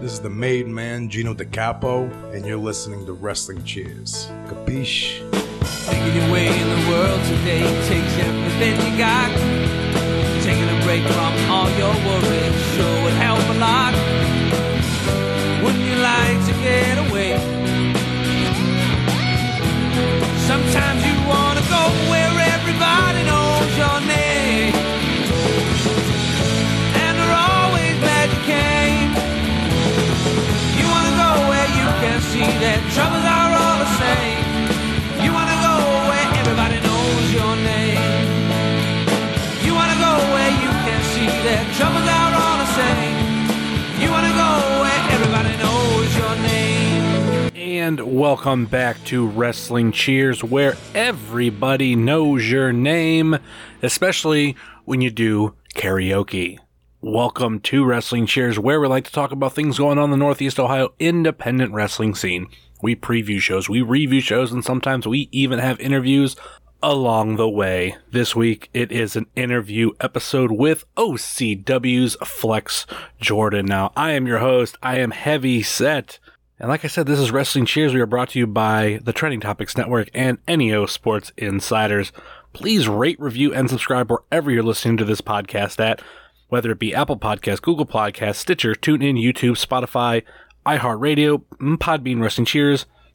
This is the made man, Gino DiCapo, and you're listening to Wrestling Cheers. Capiche? Making your way in the world today takes everything you got. Taking a break from all your worries sure would help a lot. Wouldn't you like to get away? Sometimes you want to go where everybody knows your name, and they're always glad you came. You want to go where you can see that troubles are all the same. You want to go where everybody knows your name. You want to go where you can see that troubles are all the same. You want to go where everybody knows your name. And welcome back to Wrestling Cheers, where everybody knows your name, especially when you do karaoke. Welcome to Wrestling Cheers, where we like to talk about things going on in the Northeast Ohio independent wrestling scene. We preview shows, we review shows, and sometimes we even have interviews along the way. This week, it is an interview episode with OCW's Flex Jordan. Now, I am your host. I am Heavy Set. And like I said, this is Wrestling Cheers. We are brought to you by the Trending Topics Network and NEO Sports Insiders. Please rate, review, and subscribe wherever you're listening to this podcast at, whether it be Apple Podcasts, Google Podcasts, Stitcher, TuneIn, YouTube, Spotify, iHeartRadio, Podbean,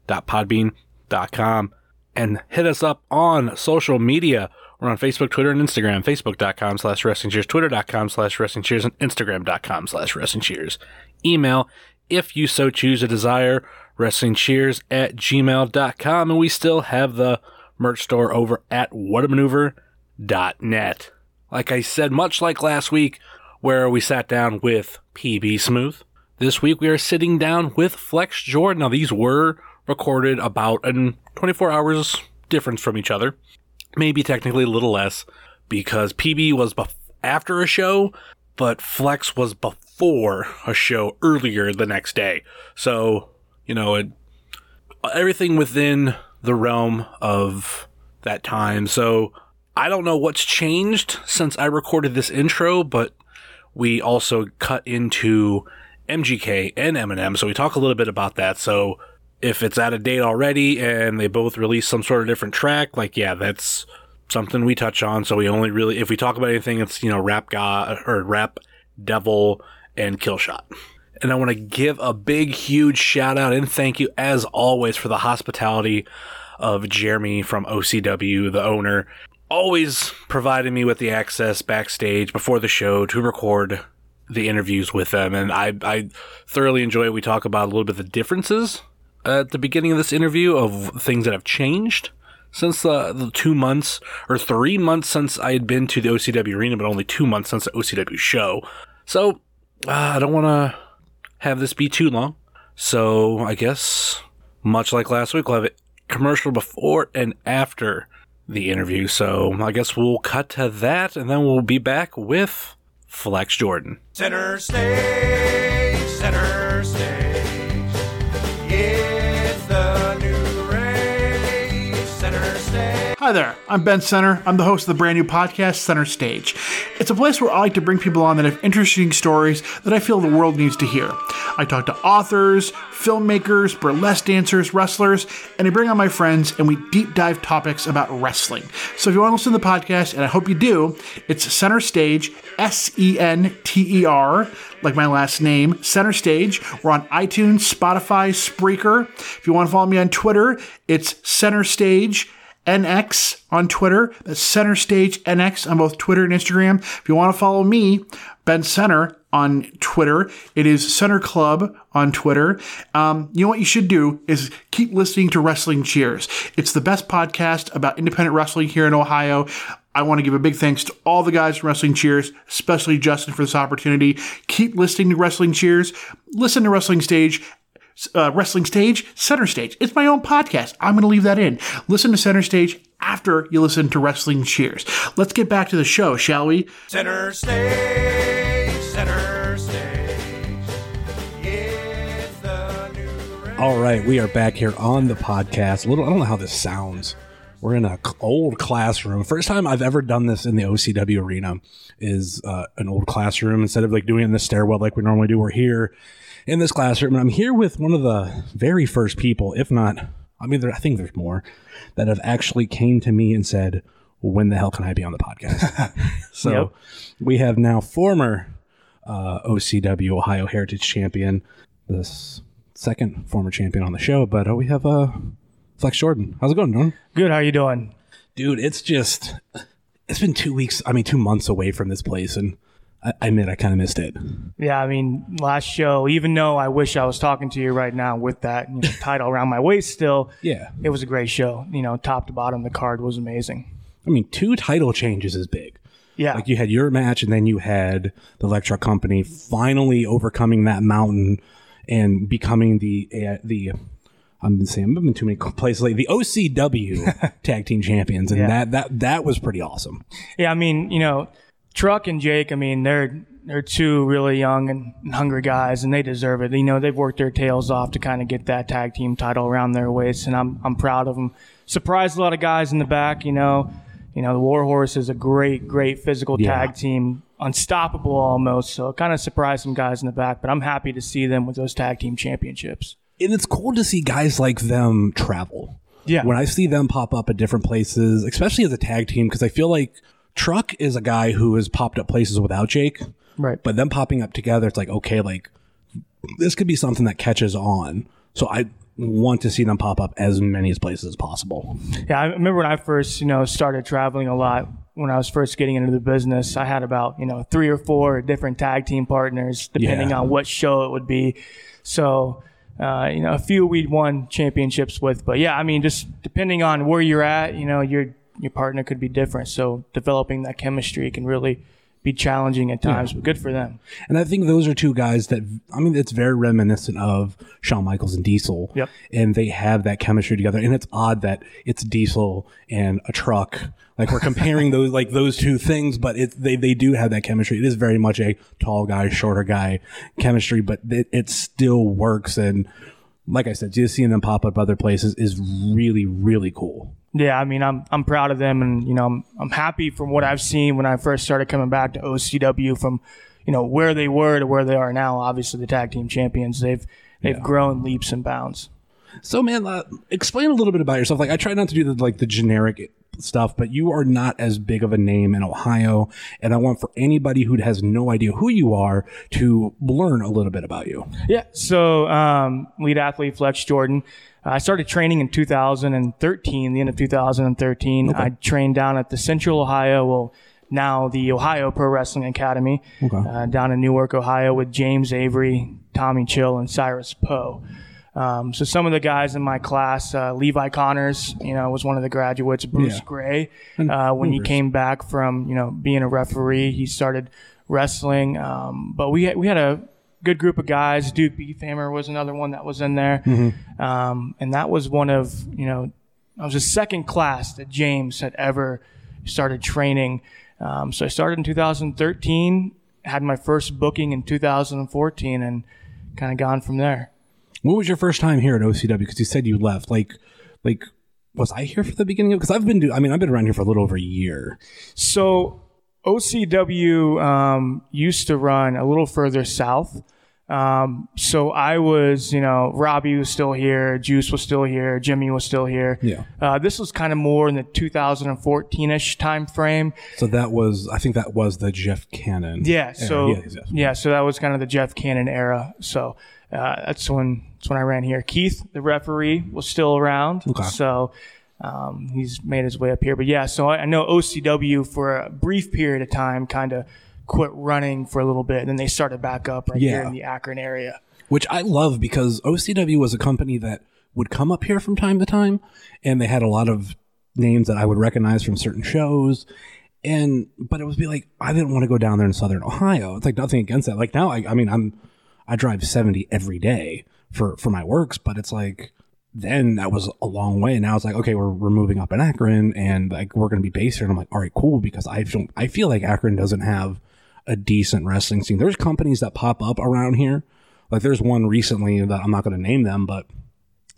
WrestlingCheers.podbean.com. And hit us up on social media. We're on Facebook, Twitter, and Instagram. Facebook.com/WrestlingCheers, Twitter.com/WrestlingCheers, and Instagram.com/WrestlingCheers. Email, if you so choose a desire, WrestlingCheers@gmail.com, and we still have the merch store over at whatamaneuver.net. Like I said, much like last week, where we sat down with PB Smooth, this week we are sitting down with Flex Jordan. Now, these were recorded about 24 hours difference from each other, maybe technically a little less, because PB was after a show, but Flex was before a show earlier the next day. So, you know, everything within the realm of that time. So I don't know what's changed since I recorded this intro, but we also cut into MGK and Eminem. So we talk a little bit about that. So if it's out of date already and they both release some sort of different track, like, yeah, that's something we touch on. So we only really, if we talk about anything, it's, you know, Rap God or Rap Devil and Killshot. And I want to give a big, huge shout out and thank you as always for the hospitality of Jeremy from OCW, the owner, always providing me with the access backstage before the show to record the interviews with them. And I thoroughly enjoy it. We talk about a little bit the differences at the beginning of this interview of things that have changed since the 2 months or 3 months since I had been to the OCW arena, but only 2 months since the OCW show. So I don't want to have this be too long. So I guess much like last week, we'll have a commercial before and after the interview. So I guess we'll cut to that and then we'll be back with Flex Jordan. Center Stage, Center Stage. Hi there, I'm Ben Center. I'm the host of the brand new podcast, Center Stage. It's a place where I like to bring people on that have interesting stories that I feel the world needs to hear. I talk to authors, filmmakers, burlesque dancers, wrestlers, and I bring on my friends and we deep dive topics about wrestling. So if you want to listen to the podcast, and I hope you do, it's Center Stage, Center, like my last name, Center Stage. We're on iTunes, Spotify, Spreaker. If you want to follow me on Twitter, it's Center Stage NX on Twitter. That's Center Stage NX on both Twitter and Instagram. If you want to follow me, Ben Center, on Twitter, it is Center Club on Twitter. You know what you should do is keep listening to Wrestling Cheers. It's the best podcast about independent wrestling here in Ohio. I want to give a big thanks to all the guys from Wrestling Cheers, especially Justin for this opportunity. Keep listening to Wrestling Cheers. Listen to Wrestling Stage. Wrestling Stage, Center Stage. It's my own podcast. I'm going to leave that in. Listen to Center Stage after you listen to Wrestling Cheers. Let's get back to the show, shall we? Center Stage, Center Stage. It's the new. All right, we are back here on the podcast. I don't know how this sounds We're in an old classroom. First time I've ever done this in the OCW arena is an old classroom. Instead of like doing it in the stairwell like we normally do, we're here in this classroom. And I'm here with one of the very first people, if not, I mean, I think there's more, that have actually came to me and said, when the hell can I be on the podcast? So yep. We have now former OCW Ohio Heritage Champion, this second former champion on the show, but we have Flex Jordan. How's it going, Jordan? Good. How you doing? Dude, it's been 2 months away from this place, and I admit I kind of missed it. Yeah, I mean, last show, even though I wish I was talking to you right now with that title around my waist still, yeah, it was a great show. You know, top to bottom, the card was amazing. I mean, 2 title changes is big. Yeah. Like you had your match, and then you had the Electra Company finally overcoming that mountain and becoming the I'm going to say I'm moving too many places lately. The OCW Tag Team Champions, and yeah. that was pretty awesome. Yeah, I mean, you know, Chuck and Jake, I mean, they're 2 really young and hungry guys, and they deserve it. You know, they've worked their tails off to kind of get that tag team title around their waist, and I'm proud of them. Surprised a lot of guys in the back, you know, the Warhorse is a great, great physical tag team, unstoppable almost. So it kind of surprised some guys in the back, but I'm happy to see them with those tag team championships. And it's cool to see guys like them travel. Yeah. When I see them pop up at different places, especially as a tag team, because I feel like Truck is a guy who has popped up places without Jake. Right. But them popping up together, it's like, okay, like this could be something that catches on. So I want to see them pop up as many places as possible. Yeah, I remember when I first, started traveling a lot, when I was first getting into the business, I had about, 3 or 4 different tag team partners, depending on what show it would be. So, a few we'd won championships with. But yeah, I mean, just depending on where you're at, your partner could be different. So developing that chemistry can really be challenging at times, but good for them. And I think those are 2 guys that, I mean, it's very reminiscent of Shawn Michaels and Diesel. Yep. And they have that chemistry together. And it's odd that it's Diesel and a Truck. Like we're comparing those, like those 2 things, but they do have that chemistry. It is very much a tall guy, shorter guy chemistry, but it still works. And like I said, just seeing them pop up other places is really, really cool. Yeah, I mean, I'm proud of them, and I'm happy from what I've seen when I first started coming back to OCW, from where they were to where they are now. Obviously, the tag team champions, they've grown leaps and bounds. So, man, explain a little bit about yourself. Like, I try not to do the generic stuff, but you are not as big of a name in Ohio, and I want for anybody who has no idea who you are to learn a little bit about you. Yeah. So, lead athlete Flex Jordan. I started training in 2013, the end of 2013. Okay. I trained down at the Central Ohio, now the Ohio Pro Wrestling Academy, down in Newark, Ohio, with James Avery, Tommy Chill, and Cyrus Poe. So some of the guys in my class, Levi Connors, was one of the graduates, Bruce Gray. When he came back from, being a referee, he started wrestling. But we had a good group of guys. Duke Beefhammer was another one that was in there. Mm-hmm. And that was one of, I was the second class that James had ever started training. So I started in 2013, had my first booking in 2014, and kind of gone from there. What was your first time here at OCW? Because you said you left. Like, was I here for the beginning of? Because I've been around here for a little over a year. So OCW used to run a little further south. So I was, Robbie was still here, Juice was still here, Jimmy was still here. Yeah. This was kind of more in the 2014-ish time frame. So I think that was the Jeff Cannon. Yeah. So era. Yeah. So that was kind of the Jeff Cannon era. So that's when I ran here. Keith, the referee, was still around. Okay. So he's made his way up here. But yeah. So I know OCW for a brief period of time kind of quit running for a little bit, and then they started back up here in the Akron area. Which I love, because OCW was a company that would come up here from time to time, and they had a lot of names that I would recognize from certain shows, but it would be like, I didn't want to go down there in Southern Ohio. It's like nothing against that. Like now, I drive 70 every day for my works, but it's like, then that was a long way. And now it's like, okay, we're moving up in Akron, and like we're going to be based here. And I'm like, all right, cool, because I feel like Akron doesn't have a decent wrestling scene. There's companies that pop up around here. Like there's one recently that I'm not going to name them, but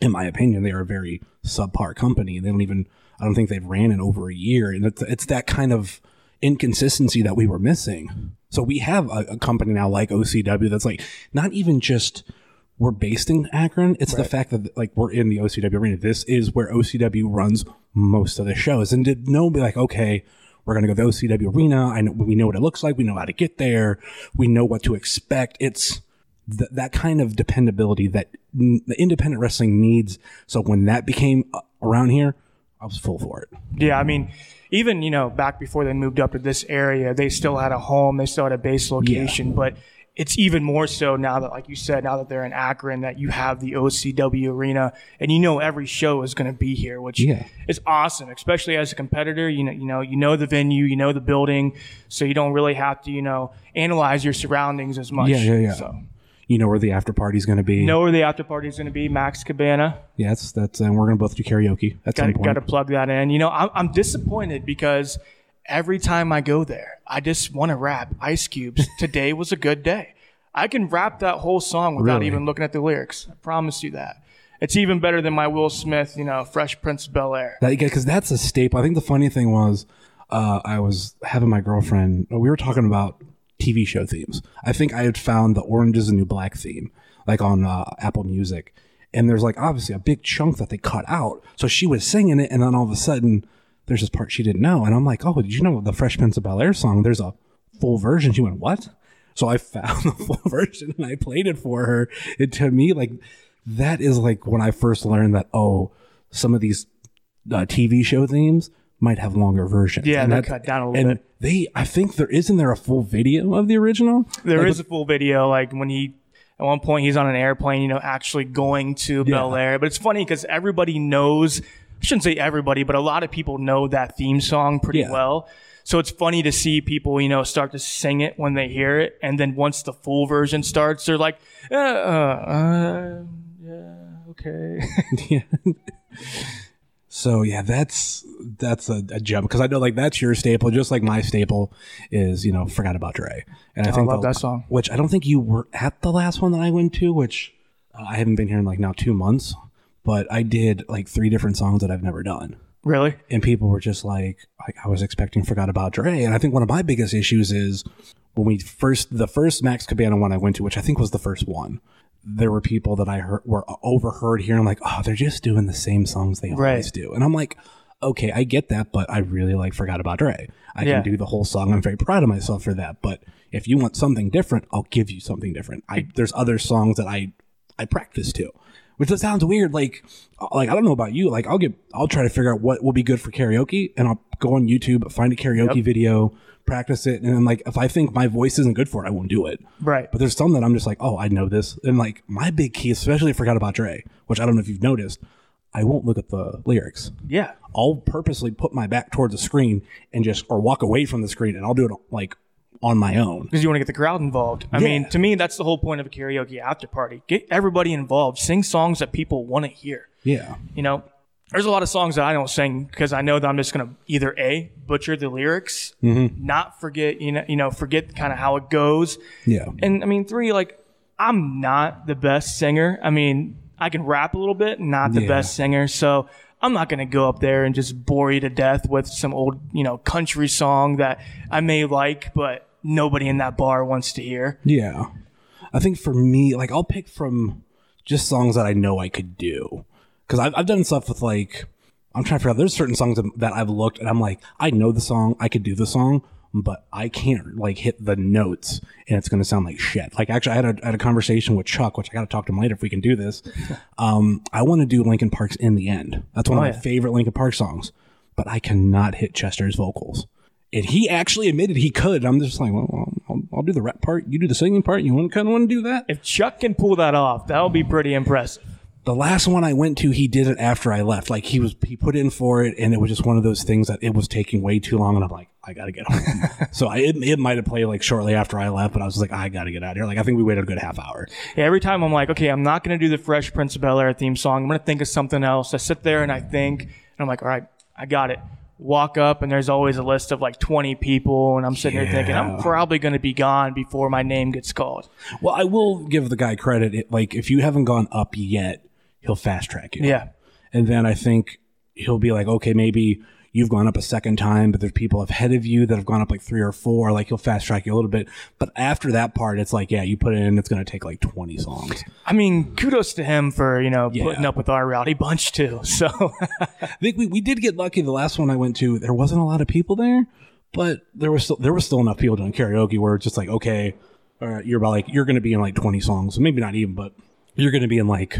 in my opinion, they are a very subpar company. They don't even, I don't think they've ran in over a year. And it's that kind of inconsistency that we were missing. So we have a company now like OCW that's like not even just we're based in Akron. It's right. The fact that like we're in the OCW arena. This is where OCW runs most of the shows. And did no be like, okay, we're going to go to the OCW arena. We know what it looks like. We know how to get there. We know what to expect. It's that kind of dependability that the independent wrestling needs. So when that became around here, I was full for it. Yeah, I mean, even, you know, back before they moved up to this area, they still had a home. They still had a base location. Yeah. But it's even more so now that, like you said, now that they're in Akron, that you have the OCW arena and you know every show is going to be here, which is awesome, especially as a competitor. You know the venue, you know the building, so you don't really have to, you know, analyze your surroundings as much. Yeah. So. You know where the after party's going to be. Max Cabana. Yes, that's and we're going to both do karaoke. That's important. Got to plug that in. You know, I'm disappointed because every time I go there, I just want to rap Ice Cube's "Today Was a Good Day." I can rap that whole song without even looking at the lyrics. I promise you that. It's even better than my Will Smith, you know, Fresh Prince of Bel-Air. Because that's a staple. I think the funny thing was I was having my girlfriend. We were talking about TV show themes. I think I had found the Orange Is the New Black theme, like on Apple Music. And there's like obviously a big chunk that they cut out. So she was singing it, and then all of a sudden, there's this part she didn't know. And I'm like, oh, did you know the Fresh Prince of Bel-Air song? There's a full version. She went, what? So I found the full version and I played it for her. And to me, like, that is like when I first learned that, oh, some of these TV show themes might have longer versions. Yeah, and they cut down a little bit. I think isn't there a full video of the original? There is a full video, like when at one point he's on an airplane, you know, actually going to Bel Air. But it's funny because everybody knows, I shouldn't say everybody, but a lot of people know that theme song pretty well. So it's funny to see people, you know, start to sing it when they hear it. And then once the full version starts, they're like, okay. Yeah. So, yeah, that's a gem because I know like that's your staple, just like my staple is, you know, Forgot About Dre. And I love that song. Which I don't think you were at the last one that I went to, which I haven't been here in like now 2 months. But I did like 3 different songs that I've never done. Really? And people were just like I was expecting Forgot About Dre. And I think one of my biggest issues is when we the first Max Cabana one I went to, which I think was the first one. There were people that I heard were overheard here. I'm like, oh, they're just doing the same songs they always do. And I'm like, okay, I get that, but I really like Forgot About Dre. I can do the whole song. I'm very proud of myself for that. But if you want something different, I'll give you something different. There's other songs that I practice to, which that sounds weird. Like I don't know about you. Like I'll try to figure out what will be good for karaoke, and I'll go on YouTube, find a karaoke video, practice it, and then like if I think my voice isn't good for it, I won't do it. Right. But there's some that I'm just like, oh, I know this. And like my big key, especially Forgot About Dre, which I don't know if you've noticed, I won't look at the lyrics. Yeah. I'll purposely put my back towards the screen and or walk away from the screen, and I'll do it like on my own. Because you want to get the crowd involved. I mean, to me, that's the whole point of a karaoke after party. Get everybody involved. Sing songs that people want to hear. Yeah. You know, there's a lot of songs that I don't sing because I know that I'm just going to either A, butcher the lyrics, not forget, you know, forget kind of how it goes. Yeah. And I mean, 3, like, I'm not the best singer. I mean, I can rap a little bit, not the best singer. So I'm not going to go up there and just bore you to death with some old, you know, country song that I may like, but nobody in that bar wants to hear. Yeah. I think for me, like, I'll pick from just songs that I know I could do. Because I've done stuff with, like, I'm trying to figure out, there's certain songs that I've looked and I'm like, I know the song, I could do the song, but I can't, like, hit the notes and it's going to sound like shit. Like, actually, I had a conversation with Chuck, which I got to talk to him later if we can do this. I want to do Linkin Park's "In the End." That's one of my favorite Linkin Park songs, but I cannot hit Chester's vocals. And he actually admitted he could. I'm just like, well, I'll do the rap part, you do the singing part, you kind of want to do that? If Chuck can pull that off, that'll be pretty impressive. The last one I went to, he did it after I left. Like he put in for it, and it was just one of those things that it was taking way too long. And I'm like, I gotta get home. So it might have played like shortly after I left, but I was like, I gotta get out of here. Like I think we waited a good half hour. Yeah, every time I'm like, okay, I'm not gonna do the Fresh Prince of Bel-Air theme song. I'm gonna think of something else. I sit there and I think, and I'm like, all right, I got it. Walk up, and there's always a list of like 20 people, and I'm sitting here thinking I'm probably going to be gone before my name gets called. Well, I will give the guy credit. Like if you haven't gone up yet, he'll fast track you. Yeah. And then I think he'll be like, okay, maybe you've gone up a second time, but there's people ahead of you that have gone up like 3 or 4. Like, he'll fast track you a little bit. But after that part, it's like, yeah, you put it in, it's going to take like 20 songs. I mean, kudos to him for, you know, putting up with our rowdy bunch too. So I think we did get lucky. The last one I went to, there wasn't a lot of people there, but there was still enough people doing karaoke where it's just like, okay, all right, you're about like, you're going to be in like 20 songs. Maybe not even, but you're going to be in like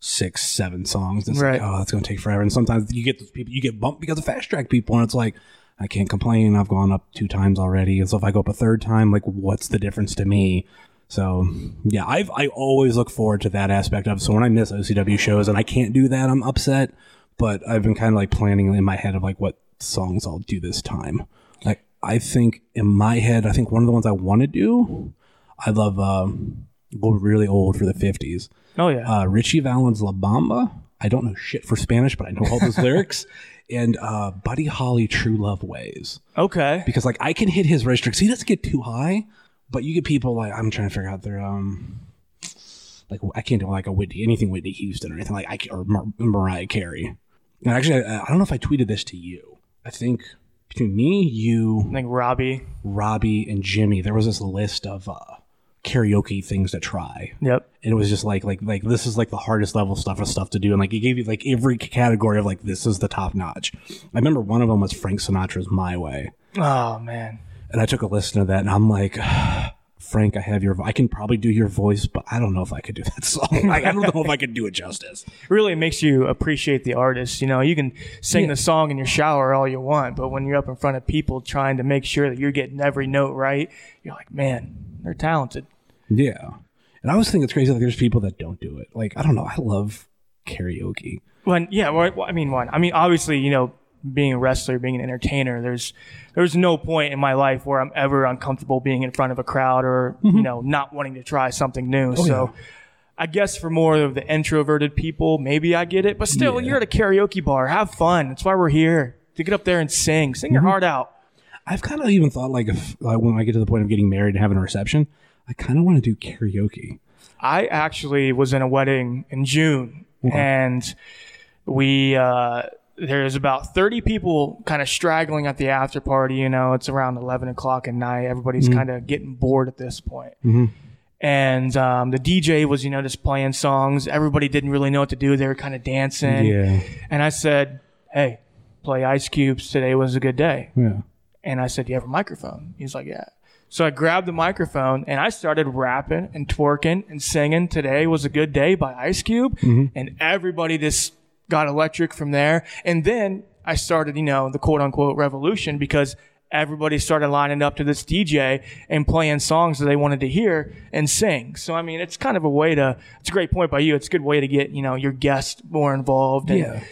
6-7 songs. It's right. Like, oh, that's gonna take forever. And sometimes you get those people, you get bumped because of fast track people, and it's like, I can't complain. I've gone up 2 times already, and so if I go up a 3rd time, like, what's the difference to me? So yeah, I always look forward to that aspect of it. So when I miss OCW shows and I can't do that, I'm upset. But I've been kind of like planning in my head of like what songs I'll do this time. Like, I think in my head, I think one of the ones I want to do, I love go really old for the 50s. Oh, yeah. Richie Valens' La Bamba. I don't know shit for Spanish, but I know all those lyrics. And Buddy Holly, True Love Ways. Okay. Because, like, I can hit his register because he doesn't get too high, but you get people like, I'm trying to figure out their, like, I can't do like a Whitney, anything Whitney Houston or anything like, Mariah Carey. And actually, I don't know if I tweeted this to you. I think between me, you, I think Robbie, and Jimmy, there was this list of, karaoke things to try. Yep. And it was just like this is like the hardest level stuff to do, and like it gave you like every category of like, this is the top notch. I remember one of them was Frank Sinatra's My Way. Oh man. And I took a listen to that and I'm like, Frank, I can probably do your voice, but I don't know if I could do that song. Like, I don't know if I could do it justice. Really, it makes you appreciate the artist. You know, you can sing the song in your shower all you want, but when you're up in front of people trying to make sure that you're getting every note right, you're like, man, they're talented. Yeah. And I always think it's crazy, like, there's people that don't do it. Like, I don't know. I love karaoke. Well, yeah. Well, I mean, obviously, you know, being a wrestler, being an entertainer, there's no point in my life where I'm ever uncomfortable being in front of a crowd or, you know, not wanting to try something new. Oh, so yeah. I guess for more of the introverted people, maybe I get it. But still, you're at a karaoke bar. Have fun. That's why we're here. To get up there and sing. Sing your heart out. I've kind of even thought, like, if, like, when I get to the point of getting married and having a reception, I kind of want to do karaoke. I actually was in a wedding in June, and we there's about 30 people kind of straggling at the after party. You know, it's around 11 o'clock at night. Everybody's kind of getting bored at this point. And the DJ was, you know, just playing songs. Everybody didn't really know what to do. They were kind of dancing. Yeah. And I said, hey, play Ice Cube's Today Was a Good Day. Yeah. And I said, do you have a microphone? He's like, yeah. So I grabbed the microphone and I started rapping and twerking and singing Today Was a Good Day by Ice Cube. And everybody just got electric from there. And then I started, you know, the quote unquote revolution, because everybody started lining up to this DJ and playing songs that they wanted to hear and sing. So, I mean, it's kind of a way to, it's a great point by you. It's a good way to get, you know, your guests more involved. And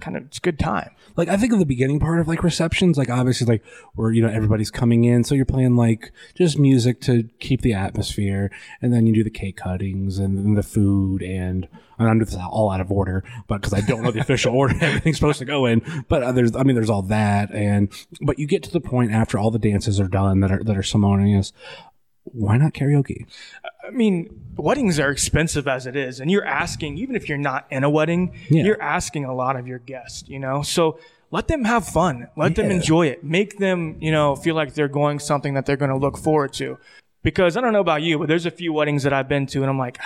kind of, it's a good time. Like, I think of the beginning part of, like, receptions, like, obviously, like, where, you know, everybody's coming in, so you're playing, like, just music to keep the atmosphere, and then you do the cake cuttings, and then the food, and I don't know if it's all out of order, but because I don't know the official order everything's supposed to go in, but there's, I mean, there's all that, and, but you get to the point after all the dances are done that are ceremonious, why not karaoke? I mean, weddings are expensive as it is, and you're asking, even if you're not in a wedding, you're asking a lot of your guests, you know? So let them have fun. Let them enjoy it. Make them, you know, feel like they're going something that they're going to look forward to. Because I don't know about you, but there's a few weddings that I've been to, and I'm like,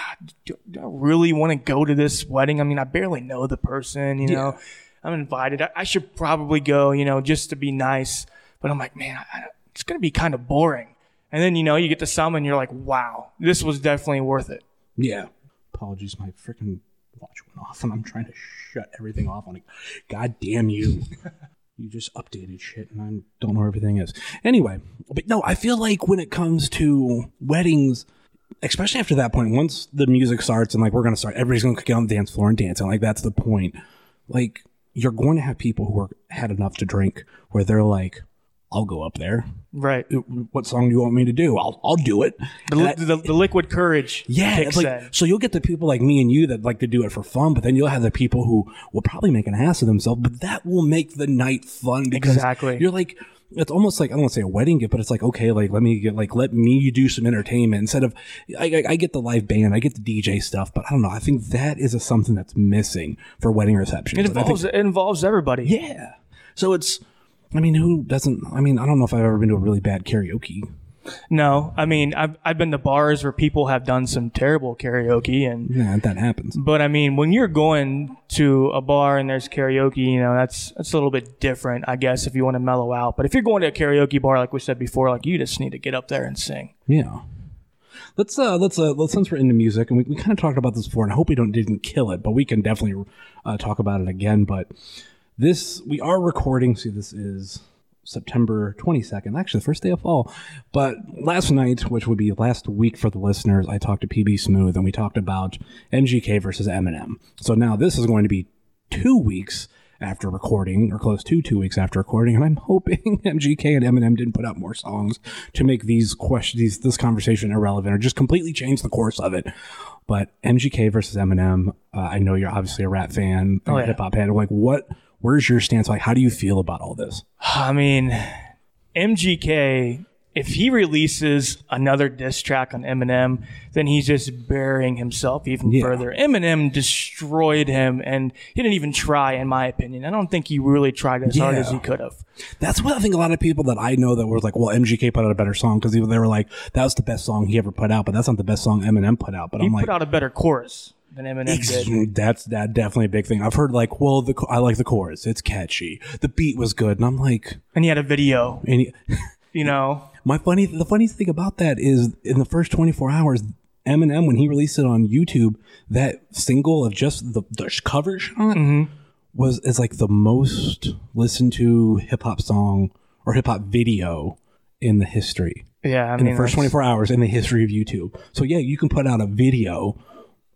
do I really want to go to this wedding? I mean, I barely know the person, you know? I'm invited. I should probably go, you know, just to be nice. But I'm like, man, it's going to be kind of boring. And then, you know, you get to some and you're like, wow, this was definitely worth it. Yeah. Apologies, my freaking watch went off and I'm trying to shut everything off on it. God damn you. You just updated shit and I don't know where everything is. Anyway, but no, I feel like when it comes to weddings, especially after that point, once the music starts and like we're going to start, everybody's going to get on the dance floor and dance. And like, that's the point. Like, you're going to have people who had enough to drink where they're like, I'll go up there. Right. What song do you want me to do? I'll do it. The liquid courage. Yeah. It's like, so you'll get the people like me and you that like to do it for fun, but then you'll have the people who will probably make an ass of themselves, but that will make the night fun because you're like, it's almost like, I don't want to say a wedding gift, but it's like, okay, like, let me do some entertainment instead of, I get the live band, I get the DJ stuff, but I don't know. I think that is something that's missing for wedding receptions. It involves everybody. Yeah. So it's, I mean, who doesn't, I mean, I don't know if I've ever been to a really bad karaoke. No, I mean, I've been to bars where people have done some terrible karaoke, and yeah, that happens. But I mean, when you're going to a bar and there's karaoke, you know, that's a little bit different, I guess, if you want to mellow out. But if you're going to a karaoke bar, like we said before, like you just need to get up there and sing. Yeah. Let's since we're into music, and we kind of talked about this before, and I hope we didn't kill it, but we can definitely talk about it again. But this, we are recording. See, this is September 22nd, actually the first day of fall. But last night, which would be last week for the listeners, I talked to PB Smooth, and we talked about MGK versus Eminem. So now this is going to be 2 weeks after recording, or close to 2 weeks after recording, and I'm hoping MGK and Eminem didn't put out more songs to make these questions, this conversation irrelevant, or just completely change the course of it. But MGK versus Eminem, I know you're obviously a rap fan, a hip-hop head. Like, what... where's your stance? Like, how do you feel about all this? I mean, MGK, if he releases another diss track on Eminem, then he's just burying himself even further. Eminem destroyed him, and he didn't even try, in my opinion. I don't think he really tried as hard as he could have. That's what I think a lot of people that I know that were like, well, MGK put out a better song, because they were like, that was the best song he ever put out, but that's not the best song Eminem put out. But he put out a better chorus than Eminem did. That's definitely a big thing. I've heard like, well, I like the chorus. It's catchy. The beat was good. And I'm like... and he had a video. And he, you know? The funny thing about that is in the first 24 hours, Eminem, when he released it on YouTube, that single of just the cover shot is like the most listened to hip-hop song or hip-hop video in the history. Yeah, I mean... in the first 24 hours in the history of YouTube. So yeah, you can put out a video...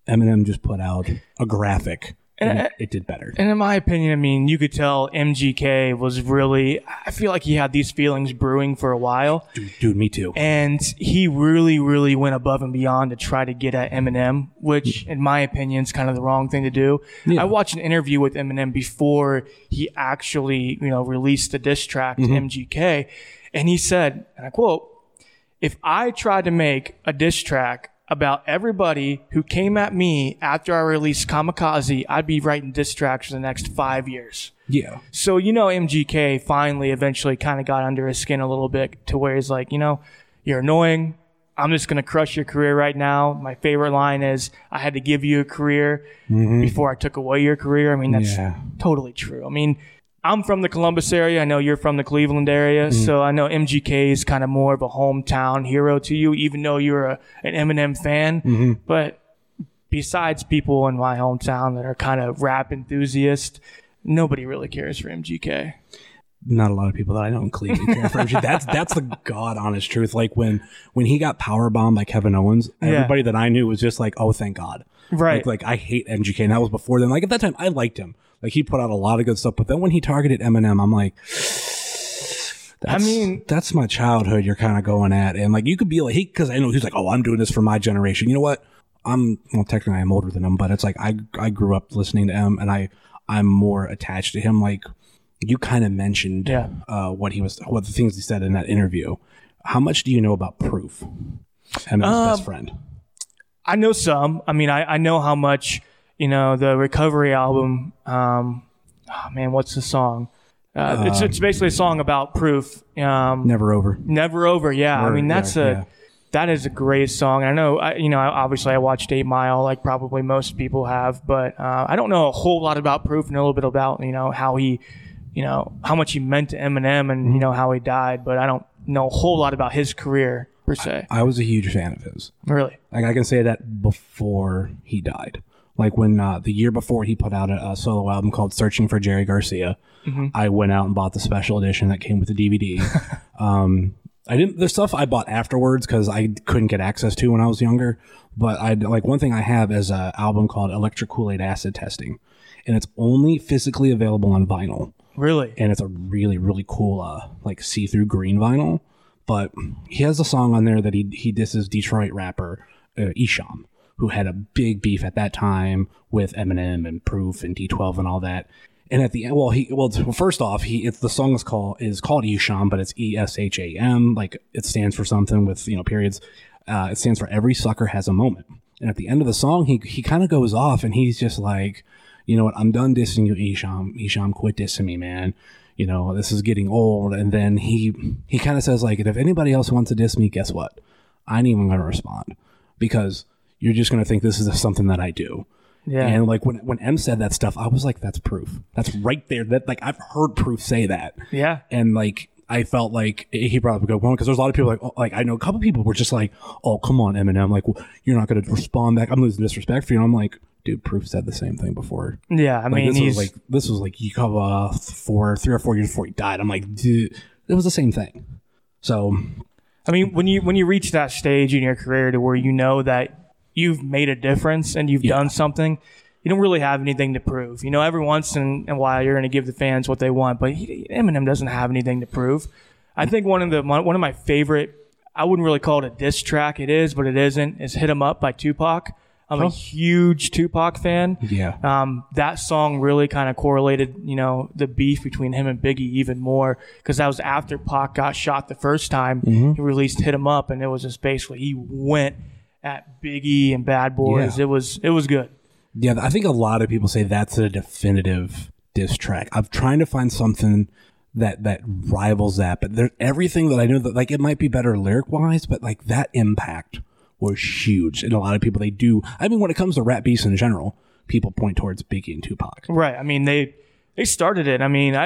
Eminem just put out a graphic, and it did better. And in my opinion, I mean, you could tell MGK was really... I feel like he had these feelings brewing for a while. Dude, me too. And he really, really went above and beyond to try to get at Eminem, which, in my opinion, is kind of the wrong thing to do. Yeah. I watched an interview with Eminem before he actually, you know, released the diss track to MGK, and he said, and I quote, "If I tried to make a diss track about everybody who came at me after I released Kamikaze, I'd be writing diss tracks for the next 5 years." Yeah. So, you know, MGK finally eventually kind of got under his skin a little bit to where he's like, you know, you're annoying. I'm just going to crush your career right now. My favorite line is, I had to give you a career before I took away your career. I mean, that's totally true. I mean, I'm from the Columbus area. I know you're from the Cleveland area. So I know MGK is kind of more of a hometown hero to you, even though you're an Eminem fan. But besides people in my hometown that are kind of rap enthusiasts, nobody really cares for MGK. Not a lot of people that I know in Cleveland care for MGK. That's the God honest truth. Like when he got powerbombed by Kevin Owens, everybody that I knew was just like, oh, thank God. Right. Like I hate MGK. And that was before then. Like at that time, I liked him. Like he put out a lot of good stuff. But then when he targeted Eminem, I'm like, that's my childhood you're kind of going at. And like you could be like, because I know he's like, oh, I'm doing this for my generation. You know what? Well, technically I'm older than him, but it's like I grew up listening to him, and I'm more attached to him. Like you kind of mentioned what the things he said in that interview. How much do you know about Proof, Eminem's best friend? I know some. I mean, I know how much, you know, the Recovery album. What's the song? It's basically a song about Proof. Never Over. Never Over. Yeah. I mean, that is a great song. And I know, obviously I watched 8 Mile like probably most people have, but I don't know a whole lot about Proof, and a little bit about, you know, how he, you know, how much he meant to Eminem, and, you know, how he died. But I don't know a whole lot about his career, per se. I was a huge fan of his. Really? Like I can say that before he died. Like when the year before he put out a solo album called Searching for Jerry Garcia, I went out and bought the special edition that came with the DVD. I didn't, the stuff I bought afterwards because I couldn't get access to when I was younger. But one thing I have is an album called Electric Kool-Aid Acid Testing, and it's only physically available on vinyl. Really? And it's a really, really cool see-through green vinyl. But he has a song on there that he disses Detroit rapper Esham, who had a big beef at that time with Eminem and Proof and D12 and all that. And at the end, first off, the song is called Esham, but it's E-S-H-A-M. Like, it stands for something with, periods. It stands for Every Sucker Has a Moment. And at the end of the song, he kind of goes off and he's just like, you know what? I'm done dissing you, Esham. Esham, quit dissing me, man. This is getting old. And then he kind of says, like, if anybody else wants to diss me, guess what? I ain't even going to respond, because you're just going to think this is something that I do. Yeah. And like when M said that stuff, I was like, that's proof. That's right there. That, like, I've heard Proof say that. Yeah. And like, I felt like he brought up a good point, because there's a lot of people I know a couple people were just like, oh, come on, Eminem. Like, well, you're not going to respond back. I'm losing disrespect for you. And I'm like, dude, Proof said the same thing before. Yeah. I mean, this was like you come 3 or 4 years before he died. I'm like, dude, it was the same thing. So, I mean, when you reach that stage in your career to where you know that you've made a difference and you've done something, you don't really have anything to prove. Every once in a while you're going to give the fans what they want, but Eminem doesn't have anything to prove. I think one of my favorite, I wouldn't really call it a diss track. It is, but it isn't. Is "Hit 'Em Up" by Tupac. I'm a huge Tupac fan. Yeah. That song really kind of correlated, the beef between him and Biggie even more, because that was after Pac got shot the first time. Mm-hmm. He released "Hit 'Em Up," and it was just basically he went at Biggie and Bad Boys. Yeah. It was good. Yeah, I think a lot of people say that's a definitive diss track. I'm trying to find something that rivals that, but everything that I know that, like, it might be better lyric wise, but like that impact was huge. And a lot of people, they do. I mean, when it comes to rap beefs in general, people point towards Biggie and Tupac. Right. I mean, they started it. I mean,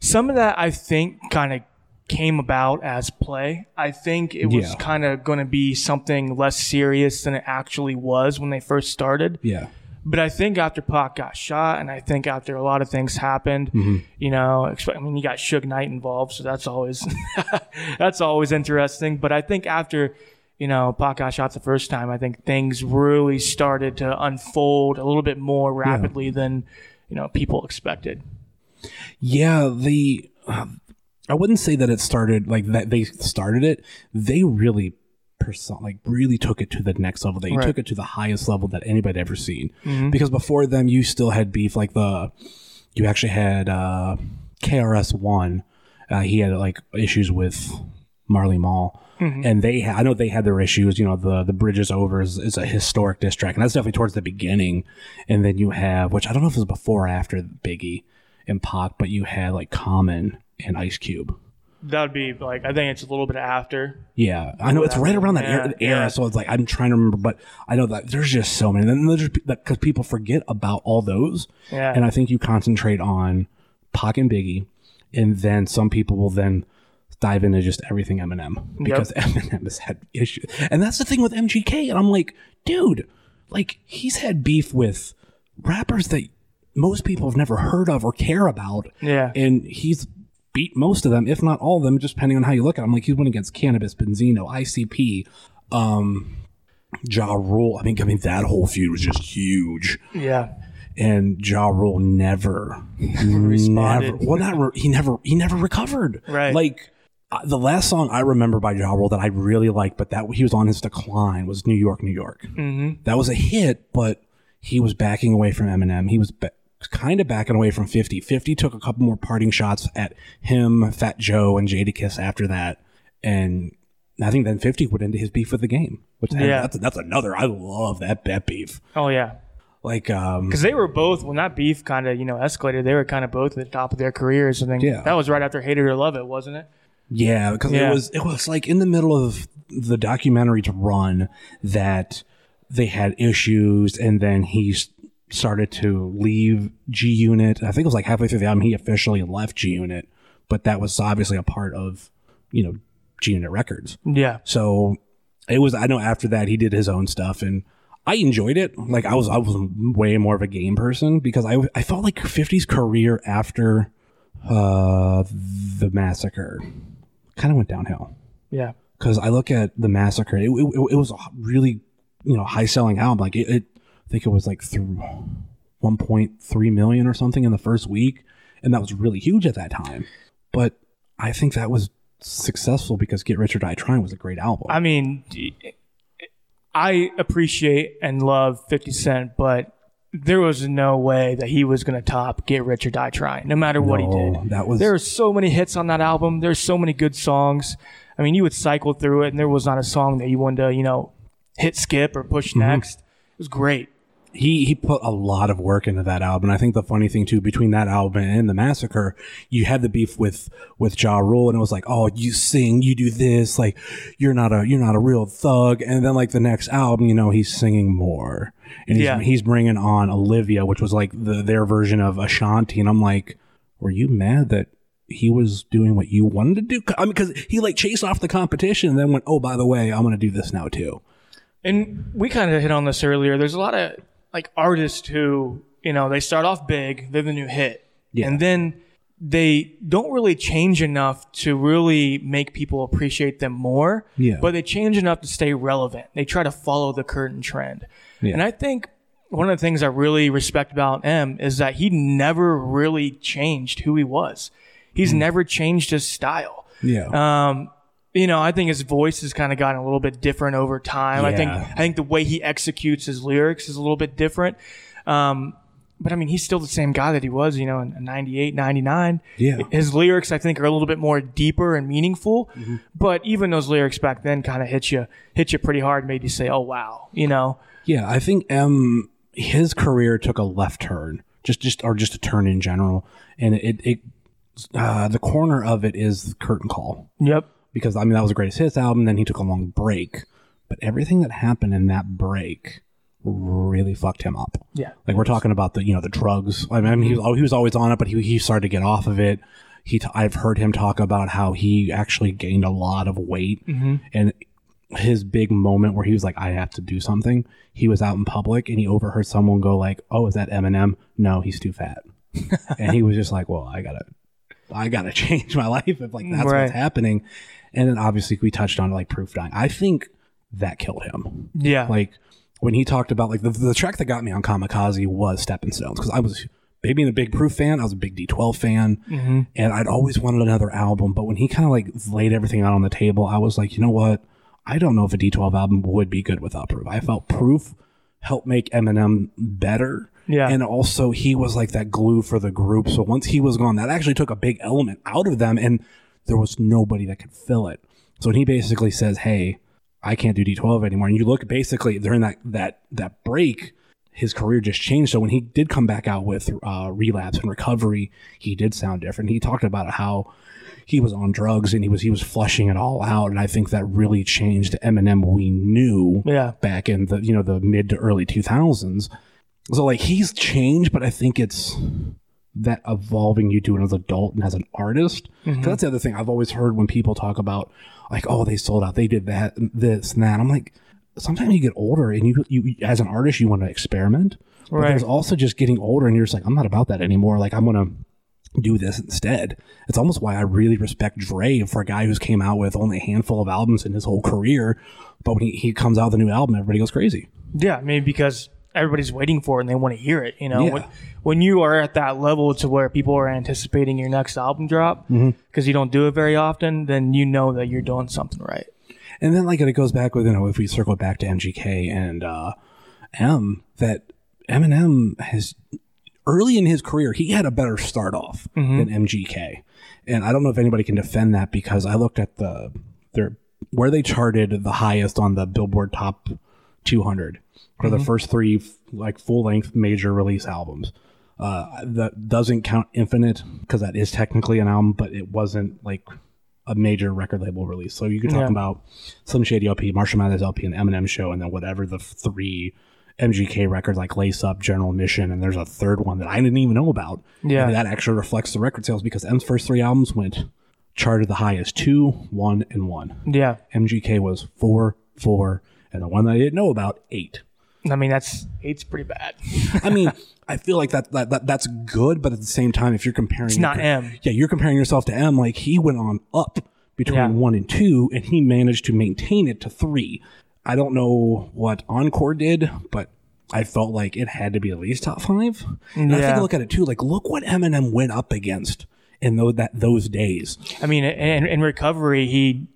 some of that I think kind of came about as play. I think it was kind of going to be something less serious than it actually was when they first started. Yeah. But I think after Pac got shot, and I think after a lot of things happened, mm-hmm. I mean, you got Suge Knight involved, so that's always interesting. But I think after, Pac got shot the first time, I think things really started to unfold a little bit more rapidly than, people expected. Yeah, I wouldn't say that it started like that. They started it. They really, really took it to the next level. They took it to the highest level that anybody had ever seen. Mm-hmm. Because before them, you still had beef. Like you actually had KRS-One. He had like issues with Marley Marl, mm-hmm. and I know they had their issues. The bridge is over is a historic diss track, and that's definitely towards the beginning. And then you have, which I don't know if it was before or after Biggie and Pac, but you had like Common and Ice Cube. That would be like, I think it's a little bit after. Yeah, I know it's right around that era. So it's like, I'm trying to remember, but I know that there's just so many. Then there's because people forget about all those. Yeah. And I think you concentrate on Pac and Biggie, and then some people will then dive into just everything Eminem, because Eminem has had issues, and that's the thing with MGK. And I'm like, dude, like he's had beef with rappers that most people have never heard of or care about. Yeah, and he's beat most of them, if not all of them, just depending on how you look at them. Like, he went against Cannabis, Benzino, ICP, Ja Rule. I mean, that whole feud was just huge. Yeah. And Ja Rule never responded. He never recovered. Right. Like, the last song I remember by Ja Rule that I really liked, but that he was on his decline, was New York, New York. Mm-hmm. That was a hit, but he was backing away from Eminem. He was kind of backing away from 50. 50 took a couple more parting shots at him, Fat Joe, and Jadakiss after that. And I think then 50 would end his beef with the Game. Which that's another. I love that beef. Oh, yeah. Like, because they were both, when that beef kind of, escalated, they were kind of both at the top of their careers. I think that was right after Hate It or Love It, wasn't it? Yeah, because it was like in the middle of the documentary to run that they had issues, and then he started to leave G Unit. I think it was like halfway through the album he officially left G Unit, but that was obviously a part of, G Unit Records. Yeah. So it was. I know after that he did his own stuff, and I enjoyed it. Like I was way more of a Game person, because I felt like 50's career after the Massacre kind of went downhill. Yeah. Because I look at the Massacre, it was a really high selling album. Like it I think it was like through 1.3 million or something in the first week, and that was really huge at that time. But I think that was successful because Get Rich or Die Trying was a great album. I mean, I appreciate and love 50 Cent, but there was no way that he was going to top Get Rich or Die Trying, no matter what he did. There were so many hits on that album. There's so many good songs. I mean, you would cycle through it, and there was not a song that you wanted to, you know, hit skip or push next. It was great. He put a lot of work into that album. And I think the funny thing, too, between that album and The Massacre, you had the beef with Ja Rule, and it was like, oh, you sing, you do this, like, you're not a real thug. And then, like, the next album, you know, he's singing more. And he's bringing on Olivia, which was, like, their version of Ashanti. And I'm like, were you mad that he was doing what you wanted to do? I mean, because he, like, chased off the competition and then went, oh, by the way, I'm going to do this now, too. And we kind of hit on this earlier. There's a lot of... like artists who, you know, they start off big, they're the new hit. Yeah. And then they don't really change enough to really make people appreciate them more. Yeah. But they change enough to stay relevant. They try to follow the current trend. Yeah. And I think one of the things I really respect about M is that he never really changed who he was. He's never changed his style. Yeah. You know, I think his voice has kind of gotten a little bit different over time. Yeah. I think the way he executes his lyrics is a little bit different. But I mean, he's still the same guy that he was, you know, in 98, 99. Yeah. His lyrics, I think, are a little bit more deeper and meaningful. Mm-hmm. But even those lyrics back then kind of hit you pretty hard, made you say, oh, wow, you know? Yeah, I think his career took a left turn, just a turn in general. And it the corner of it is Curtain Call. Yep. Because, I mean, that was the Greatest Hits album. Then he took a long break. But everything that happened in that break really fucked him up. Yeah. Like, we're talking about the, you know, the drugs. I mean, he was always on it, but he started to get off of it. I've heard him talk about how he actually gained a lot of weight. Mm-hmm. And his big moment where he was like, I have to do something. He was out in public, and he overheard someone go like, oh, is that Eminem? No, he's too fat. And he was just like, well, I gotta change my life if, like, that's right. What's happening. And then obviously we touched on, like, Proof Dying. I think that killed him. Yeah. Like, when he talked about, like, the track that got me on Kamikaze was Stepping Stones, because I was being a big Proof fan. I was a big D12 fan. Mm-hmm. And I'd always wanted another album. But when he kind of, like, laid everything out on the table, I was like, you know what? I don't know if a D12 album would be good without Proof. I felt Proof helped make Eminem better. Yeah. And also he was like that glue for the group. So once he was gone, that actually took a big element out of them, and there was nobody that could fill it. So he basically says, hey, I can't do D12 anymore. And you look, basically during that break, his career just changed. So when he did come back out with Relapse and Recovery, he did sound different. He talked about how he was on drugs and he was flushing it all out. And I think that really changed the Eminem we knew back in the, you know, the mid to early 2000s. So, like, he's changed, but I think it's that evolving you do as an adult and as an artist. Mm-hmm. 'Cause that's the other thing I've always heard when people talk about, like, oh, they sold out, they did that, this and that. I'm like, sometimes you get older and you as an artist, you want to experiment. Right. But there's also just getting older and you're just like, I'm not about that anymore. Like, I'm going to do this instead. It's almost why I really respect Dre for a guy who's came out with only a handful of albums in his whole career. But when he comes out with a new album, everybody goes crazy. Yeah, maybe because everybody's waiting for it and they want to hear it, you know. Yeah. When you are at that level to where people are anticipating your next album drop because you don't do it very often, then you know that you're doing something right. And then, like, it goes back with, you know, if we circle back to MGK and that Eminem has early in his career, he had a better start off than MGK. And I don't know if anybody can defend that, because I looked at where they charted the highest on the Billboard Top 200 for the first three, like, full-length major release albums. That doesn't count Infinite, because that is technically an album, but it wasn't like a major record label release. So you could talk about Slim Shady LP, Marshall Mathers LP, and Eminem Show, and then whatever the three MGK records, like Lace Up, General Admission, and there's a third one that I didn't even know about. Yeah, and that actually reflects the record sales, because M's first three albums went charted the highest 2, 1, and 1. Yeah, MGK was 4, 4. And the one that I didn't know about, 8. I mean, eight's pretty bad. I mean, I feel like that's good, but at the same time, if you're comparing... It's not M. Yeah, you're comparing yourself to M. Like, he went on up between 1 and 2, and he managed to maintain it to 3. I don't know what Encore did, but I felt like it had to be at least top 5. And I think I look at it, too. Like, look what Eminem went up against in those days. I mean, in Recovery, he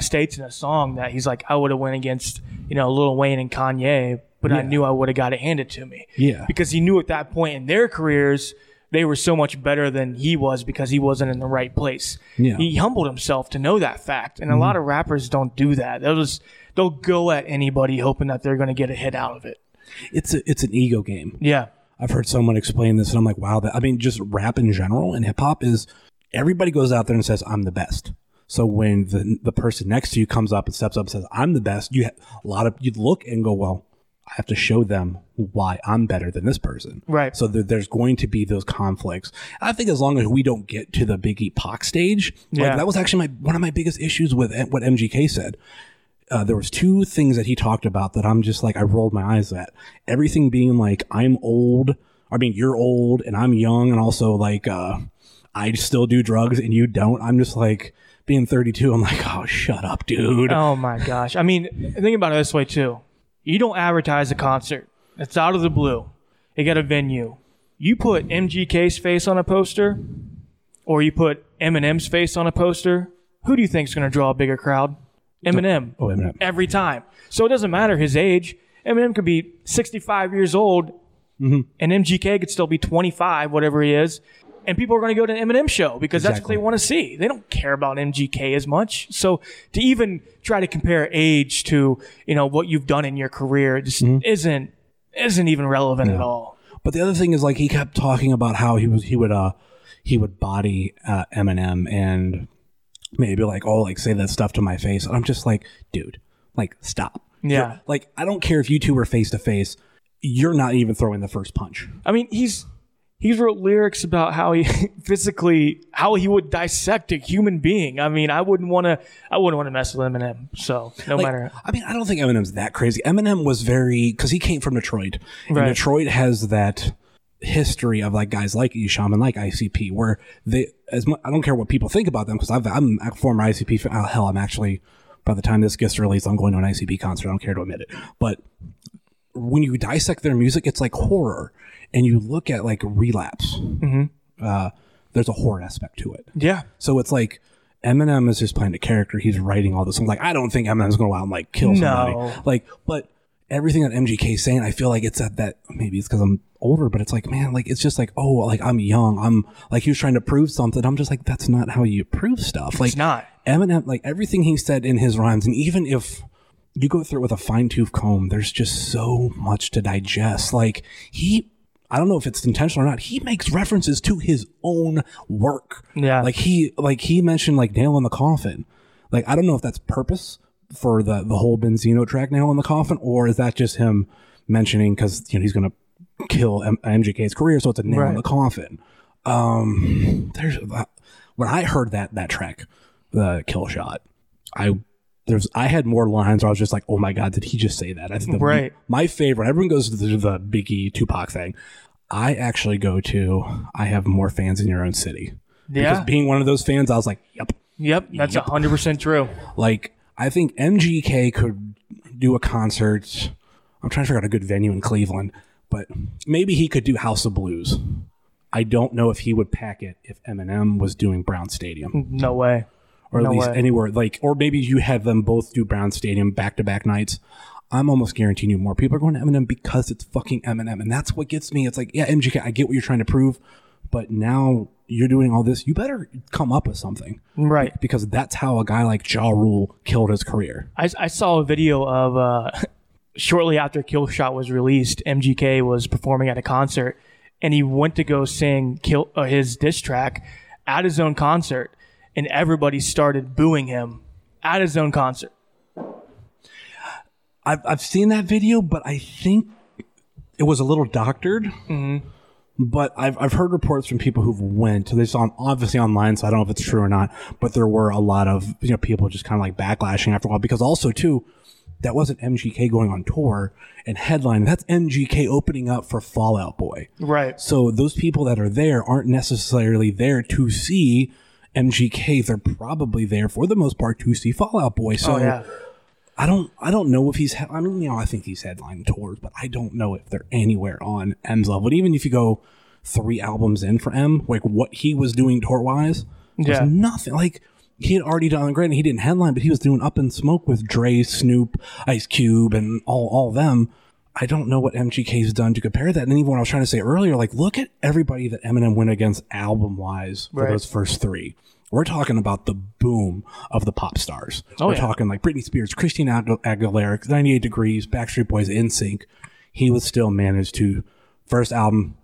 states in a song that he's like, I would have went against, you know, Lil Wayne and Kanye, but I knew I would have got it handed to me. Yeah. Because he knew at that point in their careers, they were so much better than he was because he wasn't in the right place. Yeah. He humbled himself to know that fact. And a lot of rappers don't do that. They'll go at anybody hoping that they're going to get a hit out of it. It's an ego game. Yeah. I've heard someone explain this and I'm like, wow. Just rap in general and hip hop is everybody goes out there and says, I'm the best. So when the person next to you comes up and steps up and says, I'm the best, you look and go, well, I have to show them why I'm better than this person. Right. So there's going to be those conflicts. I think as long as we don't get to the Biggie Pac stage, that was actually one of my biggest issues with what MGK said. There was two things that he talked about that I'm just like, I rolled my eyes at. Everything being like, I'm old. You're old and I'm young. And also like, I still do drugs and you don't. I'm just like, being 32, I'm like, oh, shut up, dude. Oh, my gosh. Think about it this way, too. You don't advertise a concert. It's out of the blue. They got a venue. You put MGK's face on a poster or you put Eminem's face on a poster, who do you think is going to draw a bigger crowd? Eminem. Oh, Eminem. Every time. So it doesn't matter his age. Eminem could be 65 years old and MGK could still be 25, whatever he is. And people are going to go to an Eminem show because that's what they want to see. They don't care about MGK as much. So to even try to compare age to, what you've done in your career just isn't even relevant at all. But the other thing is like he kept talking about how he would body Eminem and maybe like, oh, like say that stuff to my face. And I'm just like, dude, like stop. Yeah. I don't care if you two were face to face. You're not even throwing the first punch. He wrote lyrics about how he physically would dissect a human being. I wouldn't want to mess with Eminem. So no matter. I don't think Eminem's that crazy. Eminem was because he came from Detroit. Right. And Detroit has that history of like guys like Esham and like ICP, where I don't care what people think about them because I'm a former ICP fan. Oh, hell, I'm actually by the time this gets released, I'm going to an ICP concert. I don't care to admit it, but when you dissect their music, it's like horror. And you look at like Relapse, there's a horror aspect to it. Yeah. So it's like Eminem is just playing a character. He's writing all this. I'm like, I don't think Eminem's going to go out and like kill somebody. Like, but everything that MGK's saying, I feel like it's at that, maybe it's because I'm older, but it's like, man, like, it's just like, oh, like I'm young. I'm like, he was trying to prove something. I'm just like, that's not how you prove stuff. Like, it's not. Eminem, like everything he said in his rhymes. And even if you go through it with a fine tooth comb, there's just so much to digest. Like I don't know if it's intentional or not. He makes references to his own work. Yeah. Like he mentioned like Nail in the Coffin. Like, I don't know if that's purpose for the whole Benzino track Nail in the Coffin, or is that just him mentioning because he's going to kill MGK's career. So it's a nail in the coffin. When I heard that track, the Kill Shot, I had more lines where I was just like, oh my God, did he just say that? I think my favorite, everyone goes to the Biggie Tupac thing. I actually go to, I have more fans in your own city. Yeah. Because being one of those fans, I was like, yep. That's 100% true. Like, I think MGK could do a concert. I'm trying to figure out a good venue in Cleveland, but maybe he could do House of Blues. I don't know if he would pack it if Eminem was doing Brown Stadium. No way. Or at least anywhere, like, or maybe you have them both do Brown Stadium back-to-back nights. I'm almost guaranteeing you more people are going to Eminem because it's fucking Eminem. And that's what gets me. It's like, yeah, MGK, I get what you're trying to prove, but now you're doing all this. You better come up with something. Right. Because that's how a guy like Ja Rule killed his career. I saw a video of shortly after Kill Shot was released, MGK was performing at a concert, and he went to go sing his diss track at his own concert. And everybody started booing him at his own concert. I've seen that video, but I think it was a little doctored. Mm-hmm. But I've heard reports from people who've went. So they saw him obviously online, so I don't know if it's true or not. But there were a lot of people just kind of like backlashing after a while because also too, that wasn't MGK going on tour and headlining. That's MGK opening up for Fall Out Boy. Right. So those people that are there aren't necessarily there to see MGK, they're probably there for the most part to see Fall Out Boy. So I don't know if he's. I think he's headlined tours, but I don't know if they're anywhere on M's level. But even if you go 3 albums in for M, like what he was doing tour wise, there's nothing. Like he had already done. Granted, he didn't headline, but he was doing Up in Smoke with Dre, Snoop, Ice Cube, and all them. I don't know what MGK's done to compare that. And even what I was trying to say earlier, like, look at everybody that Eminem went against album-wise for those first three. We're talking about the boom of the pop stars. Oh, we're talking like Britney Spears, Christina Aguilera, 98 Degrees, Backstreet Boys, NSYNC. He was still managed to first album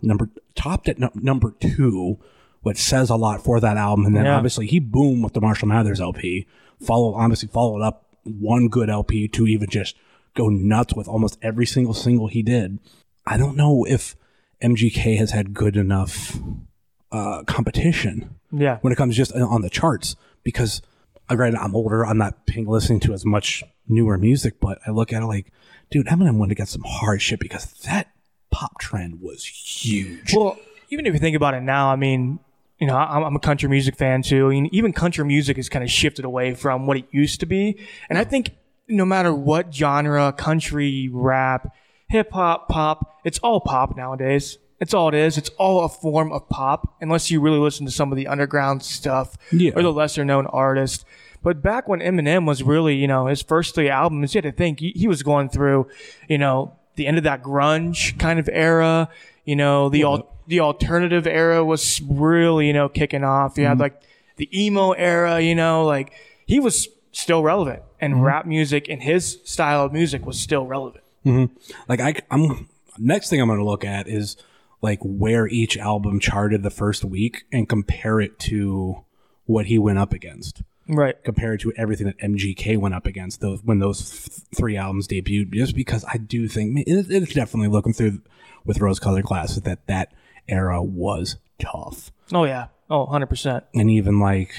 topped at number two, which says a lot for that album. And then obviously he boomed with the Marshall Mathers LP. Followed up one good LP to even just go nuts with almost every single single he did. I don't know if MGK has had good enough competition. Yeah, when it comes just on the charts, because granted, I'm older, I'm not listening to as much newer music, but I look at it like, dude, Eminem went against some hard shit because that pop trend was huge. Well, even if you think about it now, I mean, you know, I'm a country music fan too. I mean, even country music has kind of shifted away from what it used to be, and I think no matter what genre, country, rap, hip hop, pop, it's all pop nowadays. It's all it is. It's all a form of pop, unless you really listen to some of the underground stuff or the lesser-known artists. But back when Eminem was really, you know, his first three albums, you had to think he was going through, you know, the end of that grunge kind of era. You know, the alternative era was really, you know, kicking off. You had like the emo era. You know, like he was still relevant, and rap music and his style of music was still relevant. Mm-hmm. Like I'm next thing I'm going to look at is like where each album charted the first week and compare it to what he went up against. Right. Compared to everything that MGK went up against when those three albums debuted, just because I do think it's definitely looking through with rose-colored glasses that era was tough. Oh, yeah. Oh, 100%. And even like,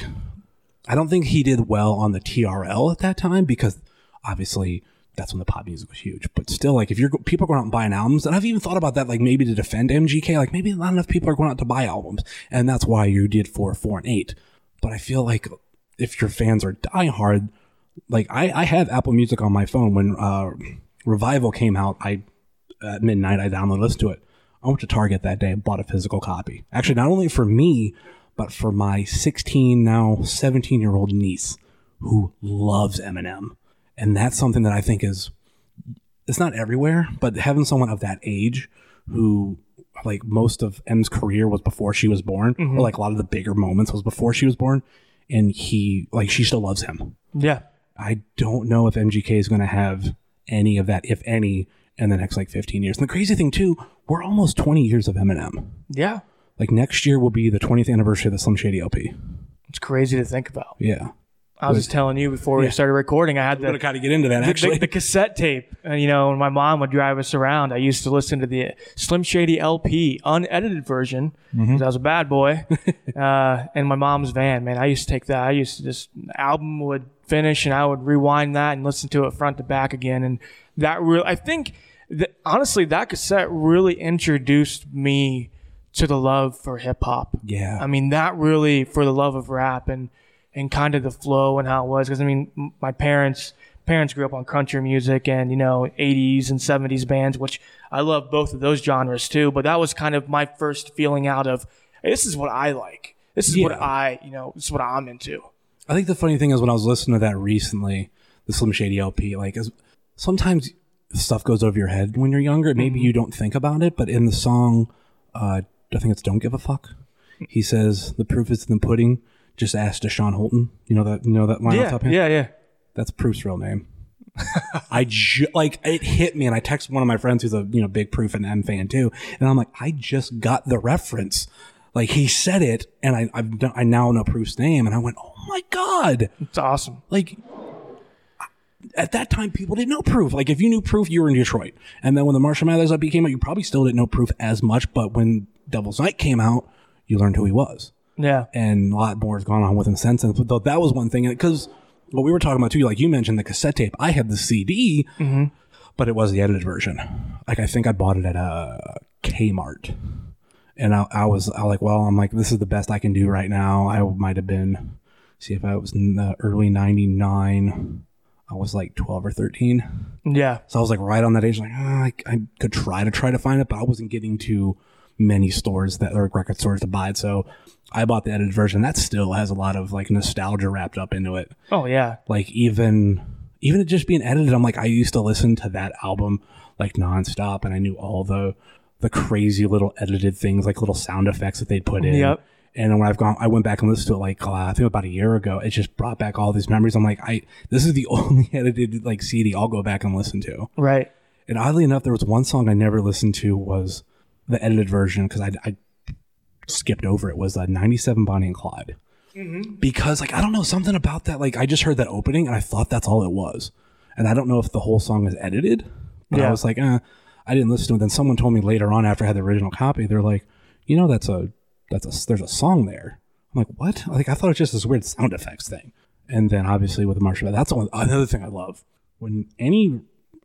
I don't think he did well on the TRL at that time because obviously that's when the pop music was huge. But still, like, if people are going out and buying albums, and I've even thought about that, like, maybe to defend MGK, like, maybe not enough people are going out to buy albums, and that's why you did 4, 4, and 8. But I feel like if your fans are diehard, like, I have Apple Music on my phone. When Revival came out, at midnight, I downloaded, listened to it. I went to Target that day and bought a physical copy. Actually, not only for me, but for my 16, now 17-year-old niece, who loves Eminem. And that's something that I think is, it's not everywhere, but having someone of that age who, like, most of M's career was before she was born, or like a lot of the bigger moments was before she was born, and she still loves him. Yeah. I don't know if MGK is going to have any of that, if any, in the next, like, 15 years. And the crazy thing, too, we're almost 20 years of Eminem. Yeah. Like, next year will be the 20th anniversary of the Slim Shady LP. It's crazy to think about. Yeah. I was just telling you before we started recording, I had to kind of get into that, actually. The cassette tape. And, you know, when my mom would drive us around, I used to listen to the Slim Shady LP unedited version because I was a bad boy in my mom's van. Man, I used to take that. I used to just, the album would finish and I would rewind that and listen to it front to back again. And that really, I think, honestly, that cassette really introduced me to the love for hip hop. Yeah. I mean, that really, for the love of rap and kind of the flow and how it was. Because, I mean, my parents grew up on country music and, you know, 80s and 70s bands, which I love both of those genres too. But that was kind of my first feeling out of, hey, this is what I like. This is what I, you know, this is what I'm into. I think the funny thing is when I was listening to that recently, the Slim Shady LP, like, sometimes stuff goes over your head when you're younger. Maybe you don't think about it, but in the song, I think it's Don't Give a Fuck, he says, the proof is in the pudding. Just ask Deshaun Holton. You know that line off the top of your head? Yeah. That's Proof's real name. Like, it hit me, and I texted one of my friends who's a, you know, big Proof and M fan too, and I'm like, I just got the reference. Like, he said it, and I now know Proof's name, and I went, oh my god, it's awesome. Like, at that time, people didn't know Proof. Like, if you knew Proof, you were in Detroit. And then when the Marshall Mathers LP came out, you probably still didn't know Proof as much. But when Devil's Night came out, you learned who he was. Yeah. And a lot more has gone on with him since. And though that was one thing, because what we were talking about too, like you mentioned the cassette tape, I had the CD, but it was the edited version. Like, I think I bought it at a Kmart, and I was like, this is the best I can do right now. I might have been, see if I was in the early 99, I was like 12 or 13. Yeah. So I was like right on that age, like, I could try to find it, but I wasn't getting to many stores that are record stores to buy it. So I bought the edited version. That still has a lot of like nostalgia wrapped up into it. Oh yeah. Like, even even it just being edited, I'm like, I used to listen to that album like nonstop, and I knew all the crazy little edited things, like little sound effects that they'd put in. Yep. And when I went back and listened to it, like I think about a year ago, it just brought back all these memories. I'm like, this is the only edited like CD I'll go back and listen to. Right. And oddly enough, there was one song I never listened to was the edited version because I skipped over it. Was 97 Bonnie and Clyde. Mm-hmm. Because like I don't know, something about that. Like I just heard that opening and I thought that's all it was, and I don't know if the whole song is edited. But yeah. I was like, I didn't listen to it. Then someone told me later on after I had the original copy, they're like, you know, there's a song there. I'm like, what? Like I thought it was just this weird sound effects thing. And then obviously with the martial arts, that's another thing I love. When any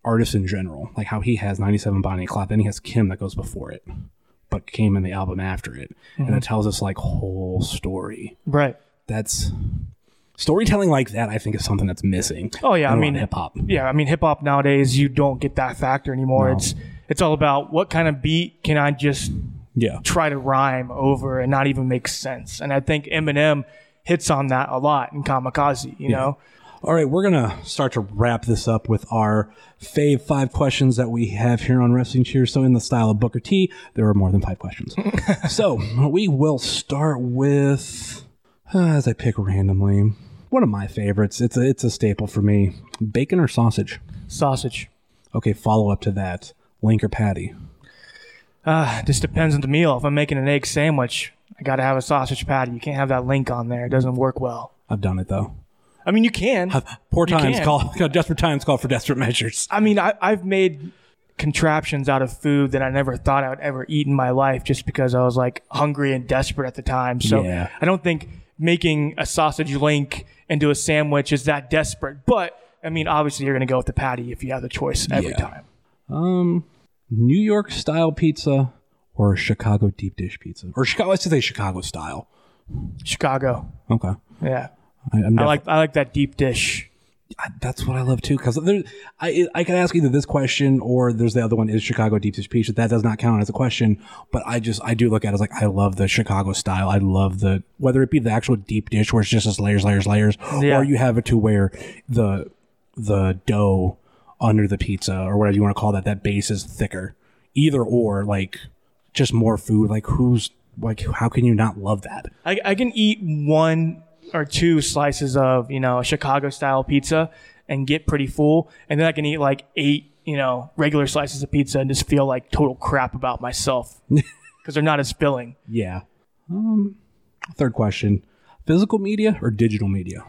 artist in general, like how he has 97 Bonnie and Clyde, then he has Kim that goes before it, but came in the album after it. Mm-hmm. And it tells us like whole story. Right. That's storytelling like that, I think, is something that's missing. Oh yeah, I mean hip hop. Yeah, I mean hip hop nowadays you don't get that factor anymore. No. It's all about what kind of beat can I just try to rhyme over and not even make sense. And I think Eminem hits on that a lot in Kamikaze, you know? All right, we're going to start to wrap this up with our fave 5 questions that we have here on Wrestling Cheers. So in the style of Booker T, there are more than 5 questions. So we will start with, as I pick randomly, one of my favorites. It's a staple for me. Bacon or sausage? Sausage. Okay, follow up to that. Link or patty? This depends on the meal. If I'm making an egg sandwich, I got to have a sausage patty. You can't have that link on there. It doesn't work well. I've done it, though. I mean, you can. Desperate times call for desperate measures. I mean, I've made contraptions out of food that I never thought I would ever eat in my life just because I was like hungry and desperate at the time. So yeah. I don't think making a sausage link into a sandwich is that desperate. But, I mean, obviously you're going to go with the patty if you have the choice every time. New York style pizza or Chicago deep dish pizza? Or Chicago, I should say Chicago style. Chicago. Okay. Yeah. I like that deep dish. That's what I love too, because I could ask either this question or there's the other one, is Chicago deep dish pizza. That does not count as a question, but I do look at it as like I love the Chicago style. I love the, whether it be the actual deep dish where it's just layers, or you have it to where the dough under the pizza or whatever you want to call that base is thicker. Either or, like just more food. Like how can you not love that? I can eat one or two slices of, a Chicago style pizza and get pretty full. And then I can eat like 8, regular slices of pizza and just feel like total crap about myself because they're not as filling. Yeah. Third question, physical media or digital media?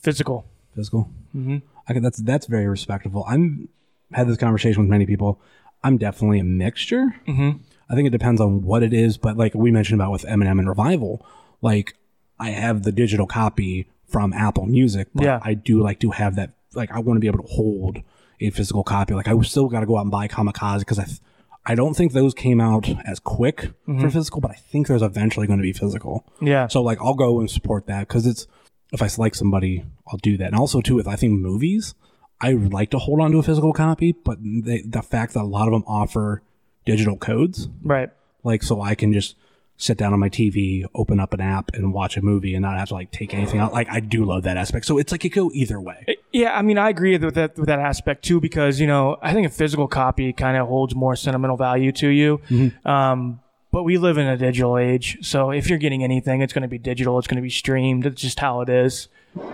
Physical. Mm-hmm. Okay, that's very respectable. I'm had this conversation with many people. I'm definitely a mixture. Mm-hmm. I think it depends on what it is, but like we mentioned about with Eminem and Revival, like I have the digital copy from Apple Music, but I do like to have that. Like I want to be able to hold a physical copy. Like I still got to go out and buy Kamikaze because I don't think those came out as quick for physical, but I think there's eventually going to be physical. Yeah. So like I'll go and support that because it's. If I like somebody, I'll do that. And also, too, with I think movies, I would like to hold on to a physical copy, but the fact that a lot of them offer digital codes. Right. Like, so I can just sit down on my TV, open up an app, and watch a movie and not have to, like, take anything out. Like, I do love that aspect. So it's like it go either way. Yeah, I mean, I agree with that aspect, too, because, I think a physical copy kind of holds more sentimental value to you. Mm-hmm. But we live in a digital age, so if you're getting anything, it's going to be digital. It's going to be streamed. It's just how it is.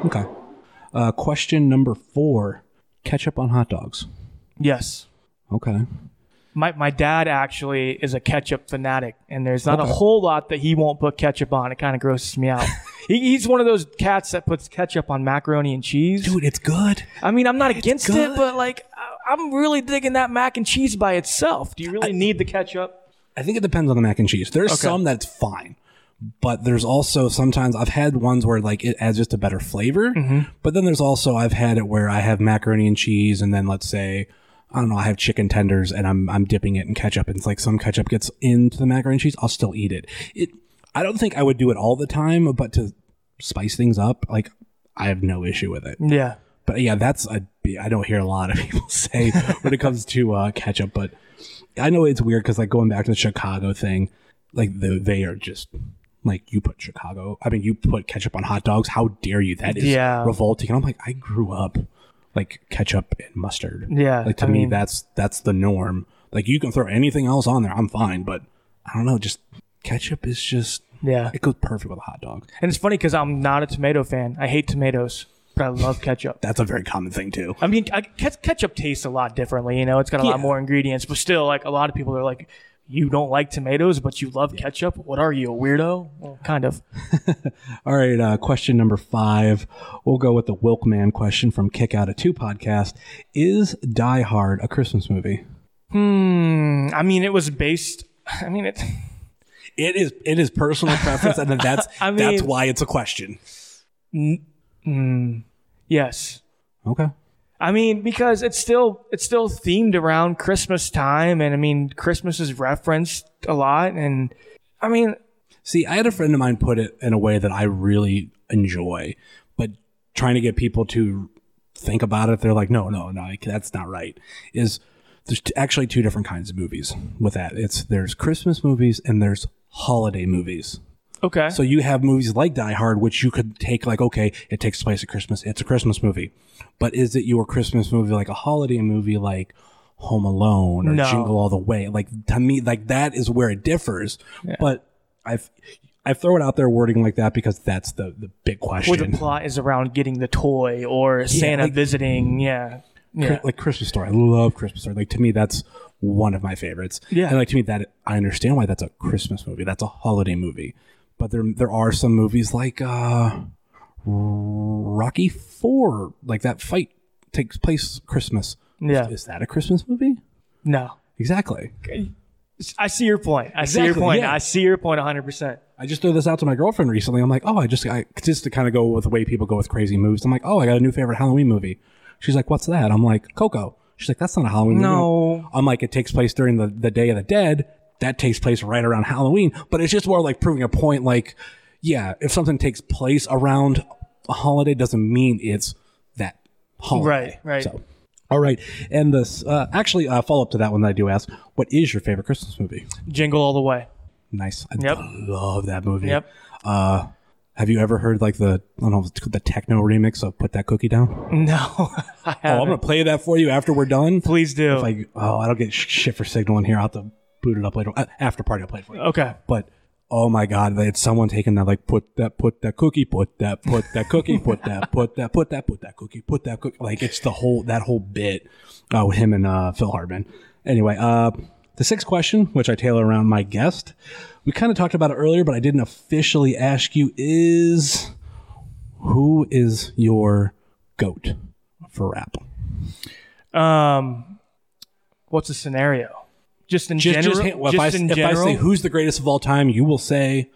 Okay. Question number 4, ketchup on hot dogs. Yes. Okay. My dad actually is a ketchup fanatic, and there's not a whole lot that he won't put ketchup on. It kind of grosses me out. He's one of those cats that puts ketchup on macaroni and cheese. Dude, it's good. I mean, I'm not against it, but like, I'm really digging that mac and cheese by itself. Do you really need the ketchup? I think it depends on the mac and cheese. There's some that's fine, but there's also sometimes I've had ones where like it adds just a better flavor, but then there's also I've had it where I have macaroni and cheese and then let's say, I don't know, I have chicken tenders and I'm dipping it in ketchup and it's like some ketchup gets into the macaroni and cheese, I'll still eat it. I don't think I would do it all the time, but to spice things up, like I have no issue with it. Yeah. But yeah, I don't hear a lot of people say when it comes to ketchup, but I know it's weird because, like, going back to the Chicago thing, like, they are just, like, you put ketchup on hot dogs. How dare you? That is revolting. And I'm like, I grew up. like ketchup and mustard. Yeah. Like to me, that's the norm. Like you can throw anything else on there, I'm fine, but I don't know, just ketchup is just, yeah, it goes perfect with a hot dog. And it's funny because I'm not a tomato fan. I hate tomatoes, but I love ketchup. That's a very common thing too. I mean, ketchup tastes a lot differently, you know, it's got a lot more ingredients, but still, like, a lot of people are like, you don't like tomatoes, but you love ketchup? What are you, a weirdo? Well, kind of. All right, question number 5. We'll go with the Wilkman question from Kick Out of Two podcast. Is Die Hard a Christmas movie? I mean, it was based... I mean, It is personal preference, and that's I mean, that's why it's a question. Yes. Okay. I mean, because it's still themed around Christmas time, and I mean, Christmas is referenced a lot, and I mean, see, I had a friend of mine put it in a way that I really enjoy, but trying to get people to think about it, they're like, no, that's not right. There's actually two different kinds of movies with that. There's Christmas movies and there's holiday movies. Okay. So you have movies like Die Hard, which you could take like, okay, it takes place at Christmas. It's a Christmas movie. But is it your Christmas movie like a holiday movie like Home Alone or Jingle All the Way? Like to me, like that is where it differs. Yeah. But I throw it out there wording like that because that's the big question. Or the plot is around getting the toy or Santa visiting. Yeah. Yeah. Like Christmas Story. I love Christmas Story. Like to me, that's one of my favorites. Yeah. And like to me, that I understand why that's a Christmas movie. That's a holiday movie. But there are some movies like Rocky IV. Like that fight takes place Christmas. Yeah. Is that a Christmas movie? No. Exactly. Okay. I see your point. Yeah. I see your point 100%. I just threw this out to my girlfriend recently. I'm like, oh, I just to kind of go with the way people go with crazy moves. I'm like, oh, I got a new favorite Halloween movie. She's like, what's that? I'm like, Coco. She's like, that's not a Halloween movie. No. I'm like, it takes place during the Day of the Dead. That takes place right around Halloween. But it's just more like proving a point like, yeah, if something takes place around a holiday doesn't mean it's that holiday. Right. So, all right. And this, actually, follow up to that one that I do ask, what is your favorite Christmas movie? Jingle All the Way. Nice. I love that movie. Yep. Have you ever heard like the techno remix of Put That Cookie Down? No, I haven't. Oh, I'm going to play that for you after we're done. Please do. I don't get shit for signaling here. I'll have to boot it up later. After party, I'll play it for you. Okay. But oh my God, they had someone taking that like put that cookie. Like it's that whole bit with him and Phil Hartman. Anyway, the sixth question, which I tailor around my guest, we kind of talked about it earlier, but I didn't officially ask you, is who is your GOAT for rap? What's the scenario? Just in general? If I say who's the greatest of all time, you will say...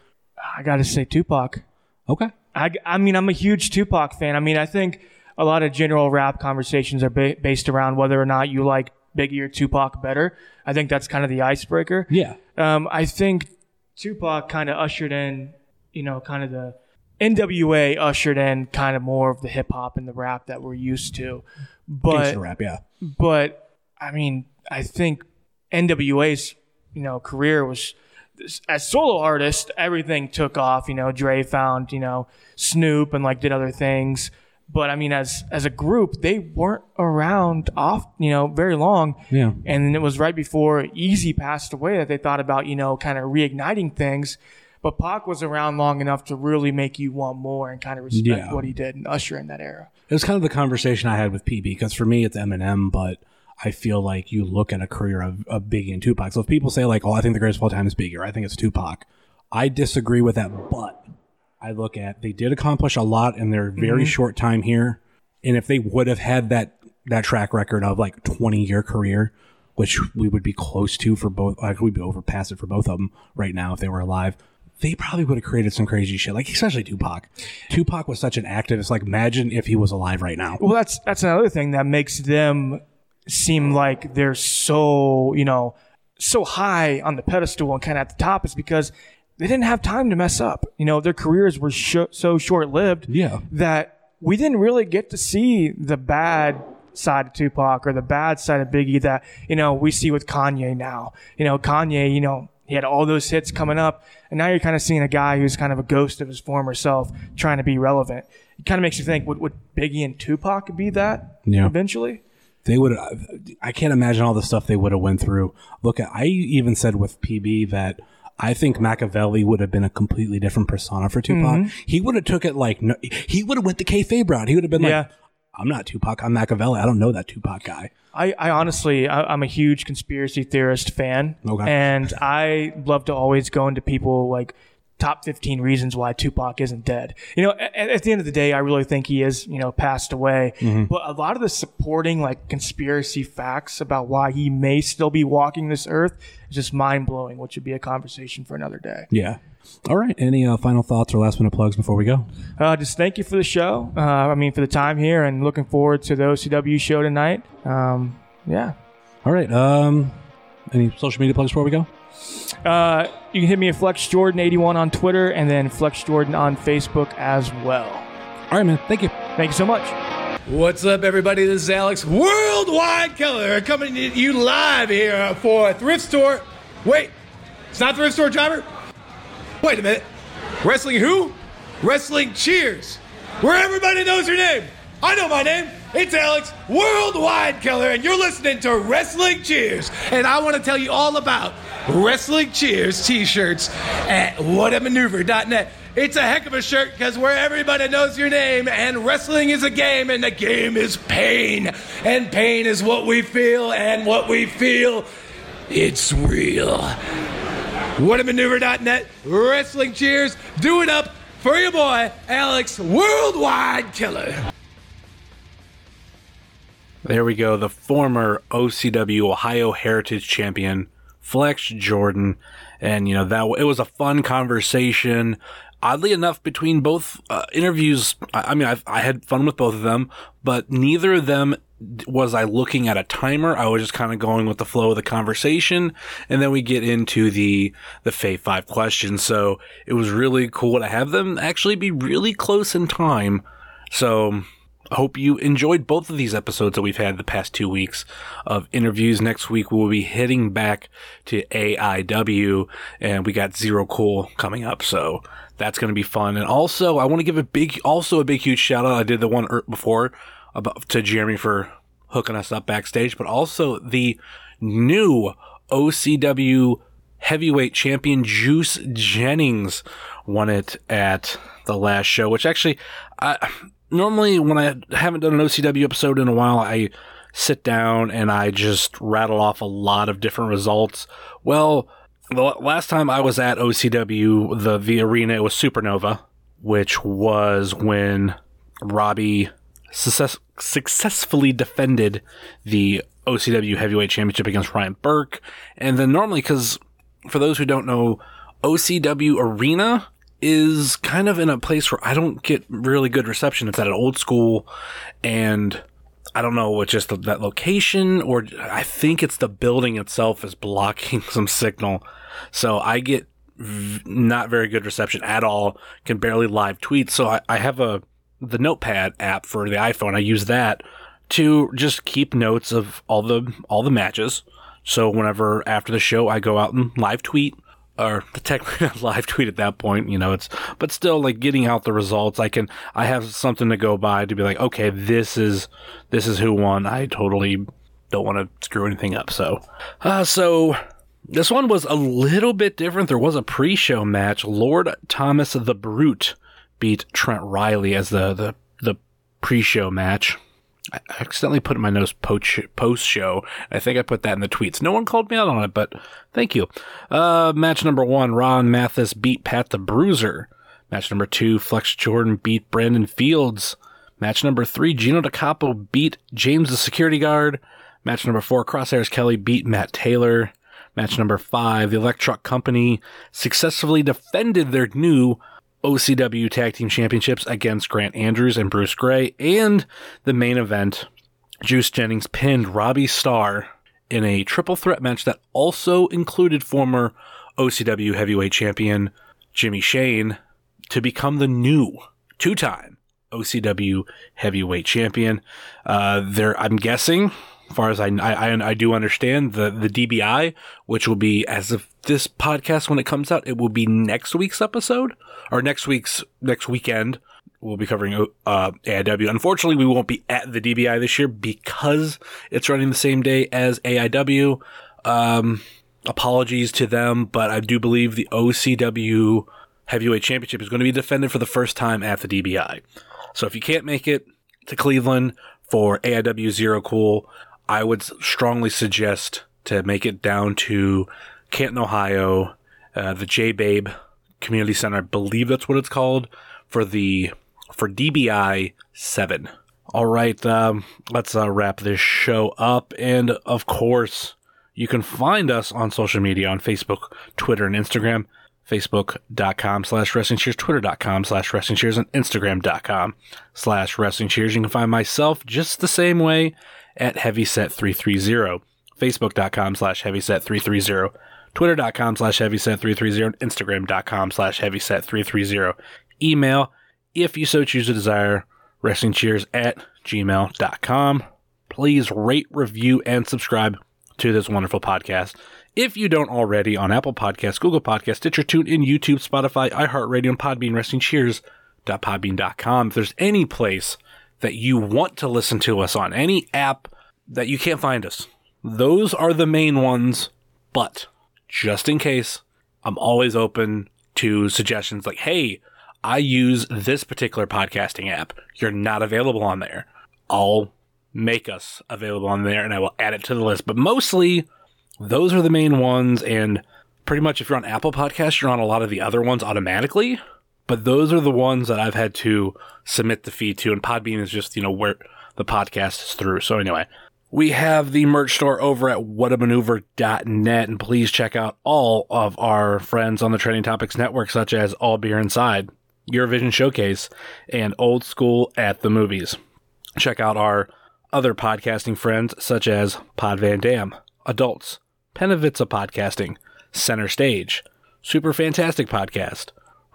I got to say Tupac. Okay. I mean, I'm a huge Tupac fan. I mean, I think a lot of general rap conversations are based around whether or not you like Biggie or Tupac better. I think that's kind of the icebreaker. Yeah. I think Tupac kind of ushered in, you know, kind of the NWA ushered in kind of more of the hip hop and the rap that we're used to. But rap, yeah. But I mean, I think NWA's, you know, career was as solo artist, everything took off. You know, Dre found, you know, Snoop and like did other things. But I mean, as a group, they weren't around very long. Yeah. And it was right before Easy passed away that they thought about, you know, kind of reigniting things. But Pac was around long enough to really make you want more and kind of respect what he did and usher in that era. It was kind of the conversation I had with PB because for me, it's Eminem, but I feel like you look at a career of Biggie and Tupac. So if people say like, oh, I think the greatest of all time is Biggie or I think it's Tupac, I disagree with that, but... I look at, they did accomplish a lot in their very short time here. And if they would have had that track record of like 20-year career, which we would be close to for both, like we'd be over past it for both of them right now if they were alive, they probably would have created some crazy shit, like especially Tupac. Tupac was such an activist. Like imagine if he was alive right now. Well, that's another thing that makes them seem like they're so, you know, so high on the pedestal and kind of at the top is because they didn't have time to mess up. You know, their careers were so short-lived that we didn't really get to see the bad side of Tupac or the bad side of Biggie that, you know, we see with Kanye now. You know, Kanye, you know, he had all those hits coming up, and now you're kind of seeing a guy who's kind of a ghost of his former self trying to be relevant. it kind of makes you think, would Biggie and Tupac be that eventually? They would. I can't imagine all the stuff they would have went through. Look, I even said with PB that I think Machiavelli would have been a completely different persona for Tupac. Mm-hmm. He would have took it like he would have went the kayfabe route. He would have been like, "I'm not Tupac. I'm Machiavelli. I don't know that Tupac guy." I honestly, I'm a huge conspiracy theorist fan, and I love to always go into people like top 15 reasons why Tupac isn't dead. You know, at the end of the day, I really think he is, you know, passed away. Mm-hmm. But a lot of the supporting like conspiracy facts about why he may still be walking this earth is just mind blowing, which would be a conversation for another day. Yeah. All right. Any final thoughts or last minute plugs before we go? Just thank you for the show. For the time here, and looking forward to the OCW show tonight. All right. Any social media plugs before we go? You can hit me at Flex Jordan 81 on Twitter, and then Flex Jordan on Facebook as well. All right, man. Thank you. Thank you so much. What's up, everybody? This is Alex Worldwide Keller coming to you live here for Thrift Store. Wait, it's not Thrift Store Driver? Wait a minute. Wrestling who? Wrestling Cheers, where everybody knows your name. I know my name. It's Alex Worldwide Keller, and you're listening to Wrestling Cheers. And I want to tell you all about Wrestling Cheers t-shirts at whatamaneuver.net. It's a heck of a shirt because where everybody knows your name, and wrestling is a game, and the game is pain. And pain is what we feel, and what we feel, it's real. Whatamaneuver.net, Wrestling Cheers. Do it up for your boy, Alex Worldwide Killer. There we go. The former OCW Ohio Heritage Champion, Flex Jordan. And, you know, it was a fun conversation. Oddly enough, between both interviews, I had fun with both of them, but neither of them was I looking at a timer. I was just kind of going with the flow of the conversation. And then we get into the Fave 5 questions. So it was really cool to have them actually be really close in time. So I hope you enjoyed both of these episodes that we've had the past 2 weeks of interviews. Next week, we'll be heading back to AIW, and we got Zero Cool coming up, so that's going to be fun. And also, I want to give a big, huge shout-out. I did the one before to Jeremy for hooking us up backstage, but also the new OCW heavyweight champion, Juice Jennings, won it at the last show, which actually... Normally, when I haven't done an OCW episode in a while, I sit down and I just rattle off a lot of different results. Well, the last time I was at OCW, the arena, it was Supernova, which was when Robbie successfully defended the OCW Heavyweight Championship against Ryan Burke. And then normally, because for those who don't know, OCW Arena is kind of in a place where I don't get really good reception. It's at an old school, and I don't know what just that location, or I think it's the building itself is blocking some signal. So I get not very good reception at all, can barely live tweet. So I have the Notepad app for the iPhone. I use that to just keep notes of all the matches. So whenever after the show, I go out and live tweet, or technically not live tweet at that point, you know, but still like getting out the results. I have something to go by to be like, okay, this is who won. I totally don't want to screw anything up. So this one was a little bit different. There was a pre-show match. Lord Thomas the Brute beat Trent Riley as the pre-show match. I accidentally put in my notes post-show. I think I put that in the tweets. No one called me out on it, but thank you. Match number 1, Ron Mathis beat Pat the Bruiser. Match number 2, Flex Jordan beat Brandon Fields. Match number 3, Gino DiCapo beat James the Security Guard. Match number 4, Crosshairs Kelly beat Matt Taylor. Match number 5, the Electruck Company successfully defended their new OCW Tag Team Championships against Grant Andrews and Bruce Gray. And the main event, Juice Jennings pinned Robbie Starr in a triple threat match that also included former OCW Heavyweight Champion Jimmy Shane to become the new two-time OCW Heavyweight Champion. I'm guessing, as far as I do understand, the DBI, which will be, as of this podcast when it comes out, it will be next week's episode, or next weekend, We'll be covering AIW. Unfortunately, we won't be at the DBI this year because it's running the same day as AIW. Apologies to them, but I do believe the OCW Heavyweight Championship is going to be defended for the first time at the DBI. So if you can't make it to Cleveland for AIW Zero Cool, I would strongly suggest to make it down to Canton, Ohio, the J-Babe Community Center. I believe that's what it's called for DBI 7. All right, let's wrap this show up. And of course, you can find us on social media on Facebook, Twitter, and Instagram. Facebook.com/WrestlingCheers, Twitter.com/WrestlingCheers, and Instagram.com/WrestlingCheers. You can find myself just the same way at Heavyset330. Facebook.com/Heavyset330, Twitter.com/Heavyset330, and Instagram.com/Heavyset330. Email, if you so choose to desire, WrestlingCheers@gmail.com. Please rate, review, and subscribe to this wonderful podcast. If you don't already, on Apple Podcasts, Google Podcasts, Stitcher, TuneIn, YouTube, Spotify, iHeartRadio, and Podbean, WrestlingCheers.podbean.com. If there's any place that you want to listen to us on, any app that you can't find us, those are the main ones, but just in case, I'm always open to suggestions like, hey, I use this particular podcasting app. You're not available on there. I'll make us available on there, and I will add it to the list. But mostly, those are the main ones, and pretty much if you're on Apple Podcasts, you're on a lot of the other ones automatically, but those are the ones that I've had to submit the feed to, and Podbean is just, where the podcast is through. So anyway, we have the merch store over at whatamaneuver.net, and please check out all of our friends on the Trending Topics Network, such as All Beer Inside, Eurovision Showcase, and Old School at the Movies. Check out our other podcasting friends, such as Pod Van Dam, Adults, Penavitza Podcasting, Center Stage, Super Fantastic Podcast,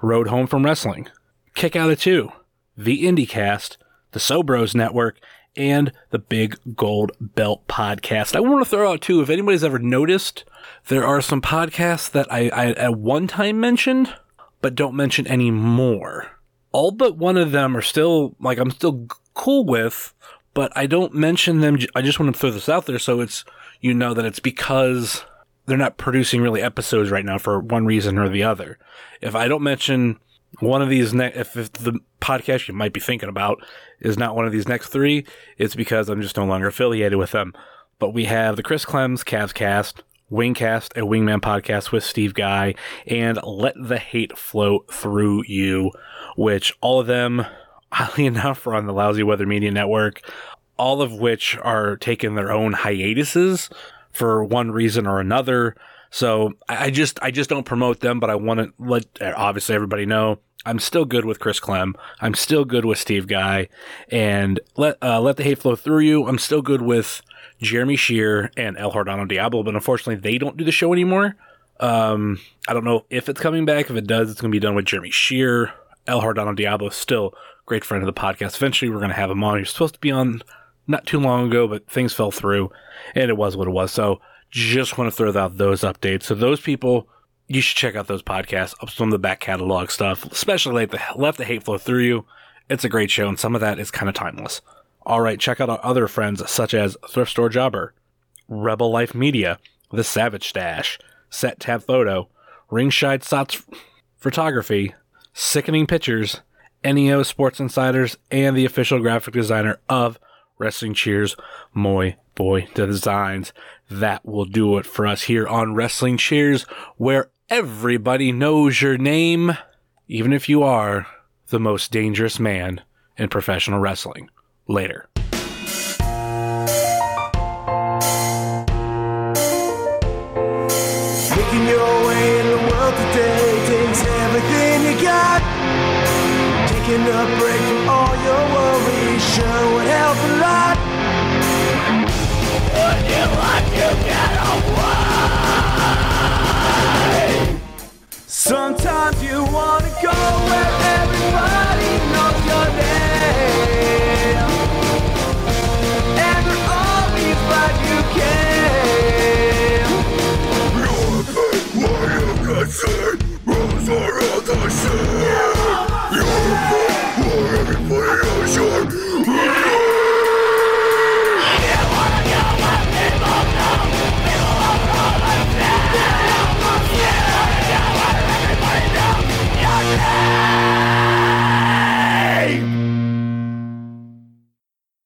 Road Home from Wrestling, Kick Out of Two, The IndieCast, The Sobros Network, and the Big Gold Belt Podcast. I want to throw out, too, if anybody's ever noticed, there are some podcasts that I at one time mentioned, but don't mention anymore. All but one of them are still, I'm still cool with, but I don't mention them. I just want to throw this out there so it's, that it's because they're not producing really episodes right now for one reason or the other. If I don't mention one of these, if the podcast you might be thinking about is not one of these next three, it's because I'm just no longer affiliated with them. But we have the Chris Clem's Cavs Cast, Wingcast, a Wingman podcast with Steve Guy, and Let the Hate Flow Through You, which all of them, oddly enough, are on the Lousy Weather Media Network, all of which are taking their own hiatuses for one reason or another. So I just don't promote them, but I want to let obviously everybody know I'm still good with Chris Clem. I'm still good with Steve Guy, and Let the Hate Flow Through You. I'm still good with Jeremy Shear and El Jordano Diablo, but unfortunately they don't do the show anymore. I don't know if it's coming back. If it does, it's going to be done with Jeremy Shear. El Jordano Diablo is still a great friend of the podcast. Eventually we're going to have him on. He was supposed to be on not too long ago, but things fell through, and it was what it was. So just want to throw out those updates. So those people, you should check out those podcasts, up some of the back catalog stuff, especially Let the Hate Flow Through You. It's a great show, and some of that is kind of timeless. All right, check out our other friends, such as Thrift Store Jobber, Rebel Life Media, The Savage Stash, Set Tab Photo, Ringside Sots Photography, Sickening Pictures, NEO Sports Insiders, and the official graphic designer of Wrestling Cheers, Moy Boy Designs. That will do it for us here on Wrestling Cheers, where everybody knows your name, even if you are the most dangerous man in professional wrestling. Later. Making your way in the world today takes everything you got. Taking a break from all your worries sure would help a lot. Would you like to get away? Sometimes you want to go where everybody knows your name, and they're always glad you came. You're a fake, why you can't see? Rules are all the same.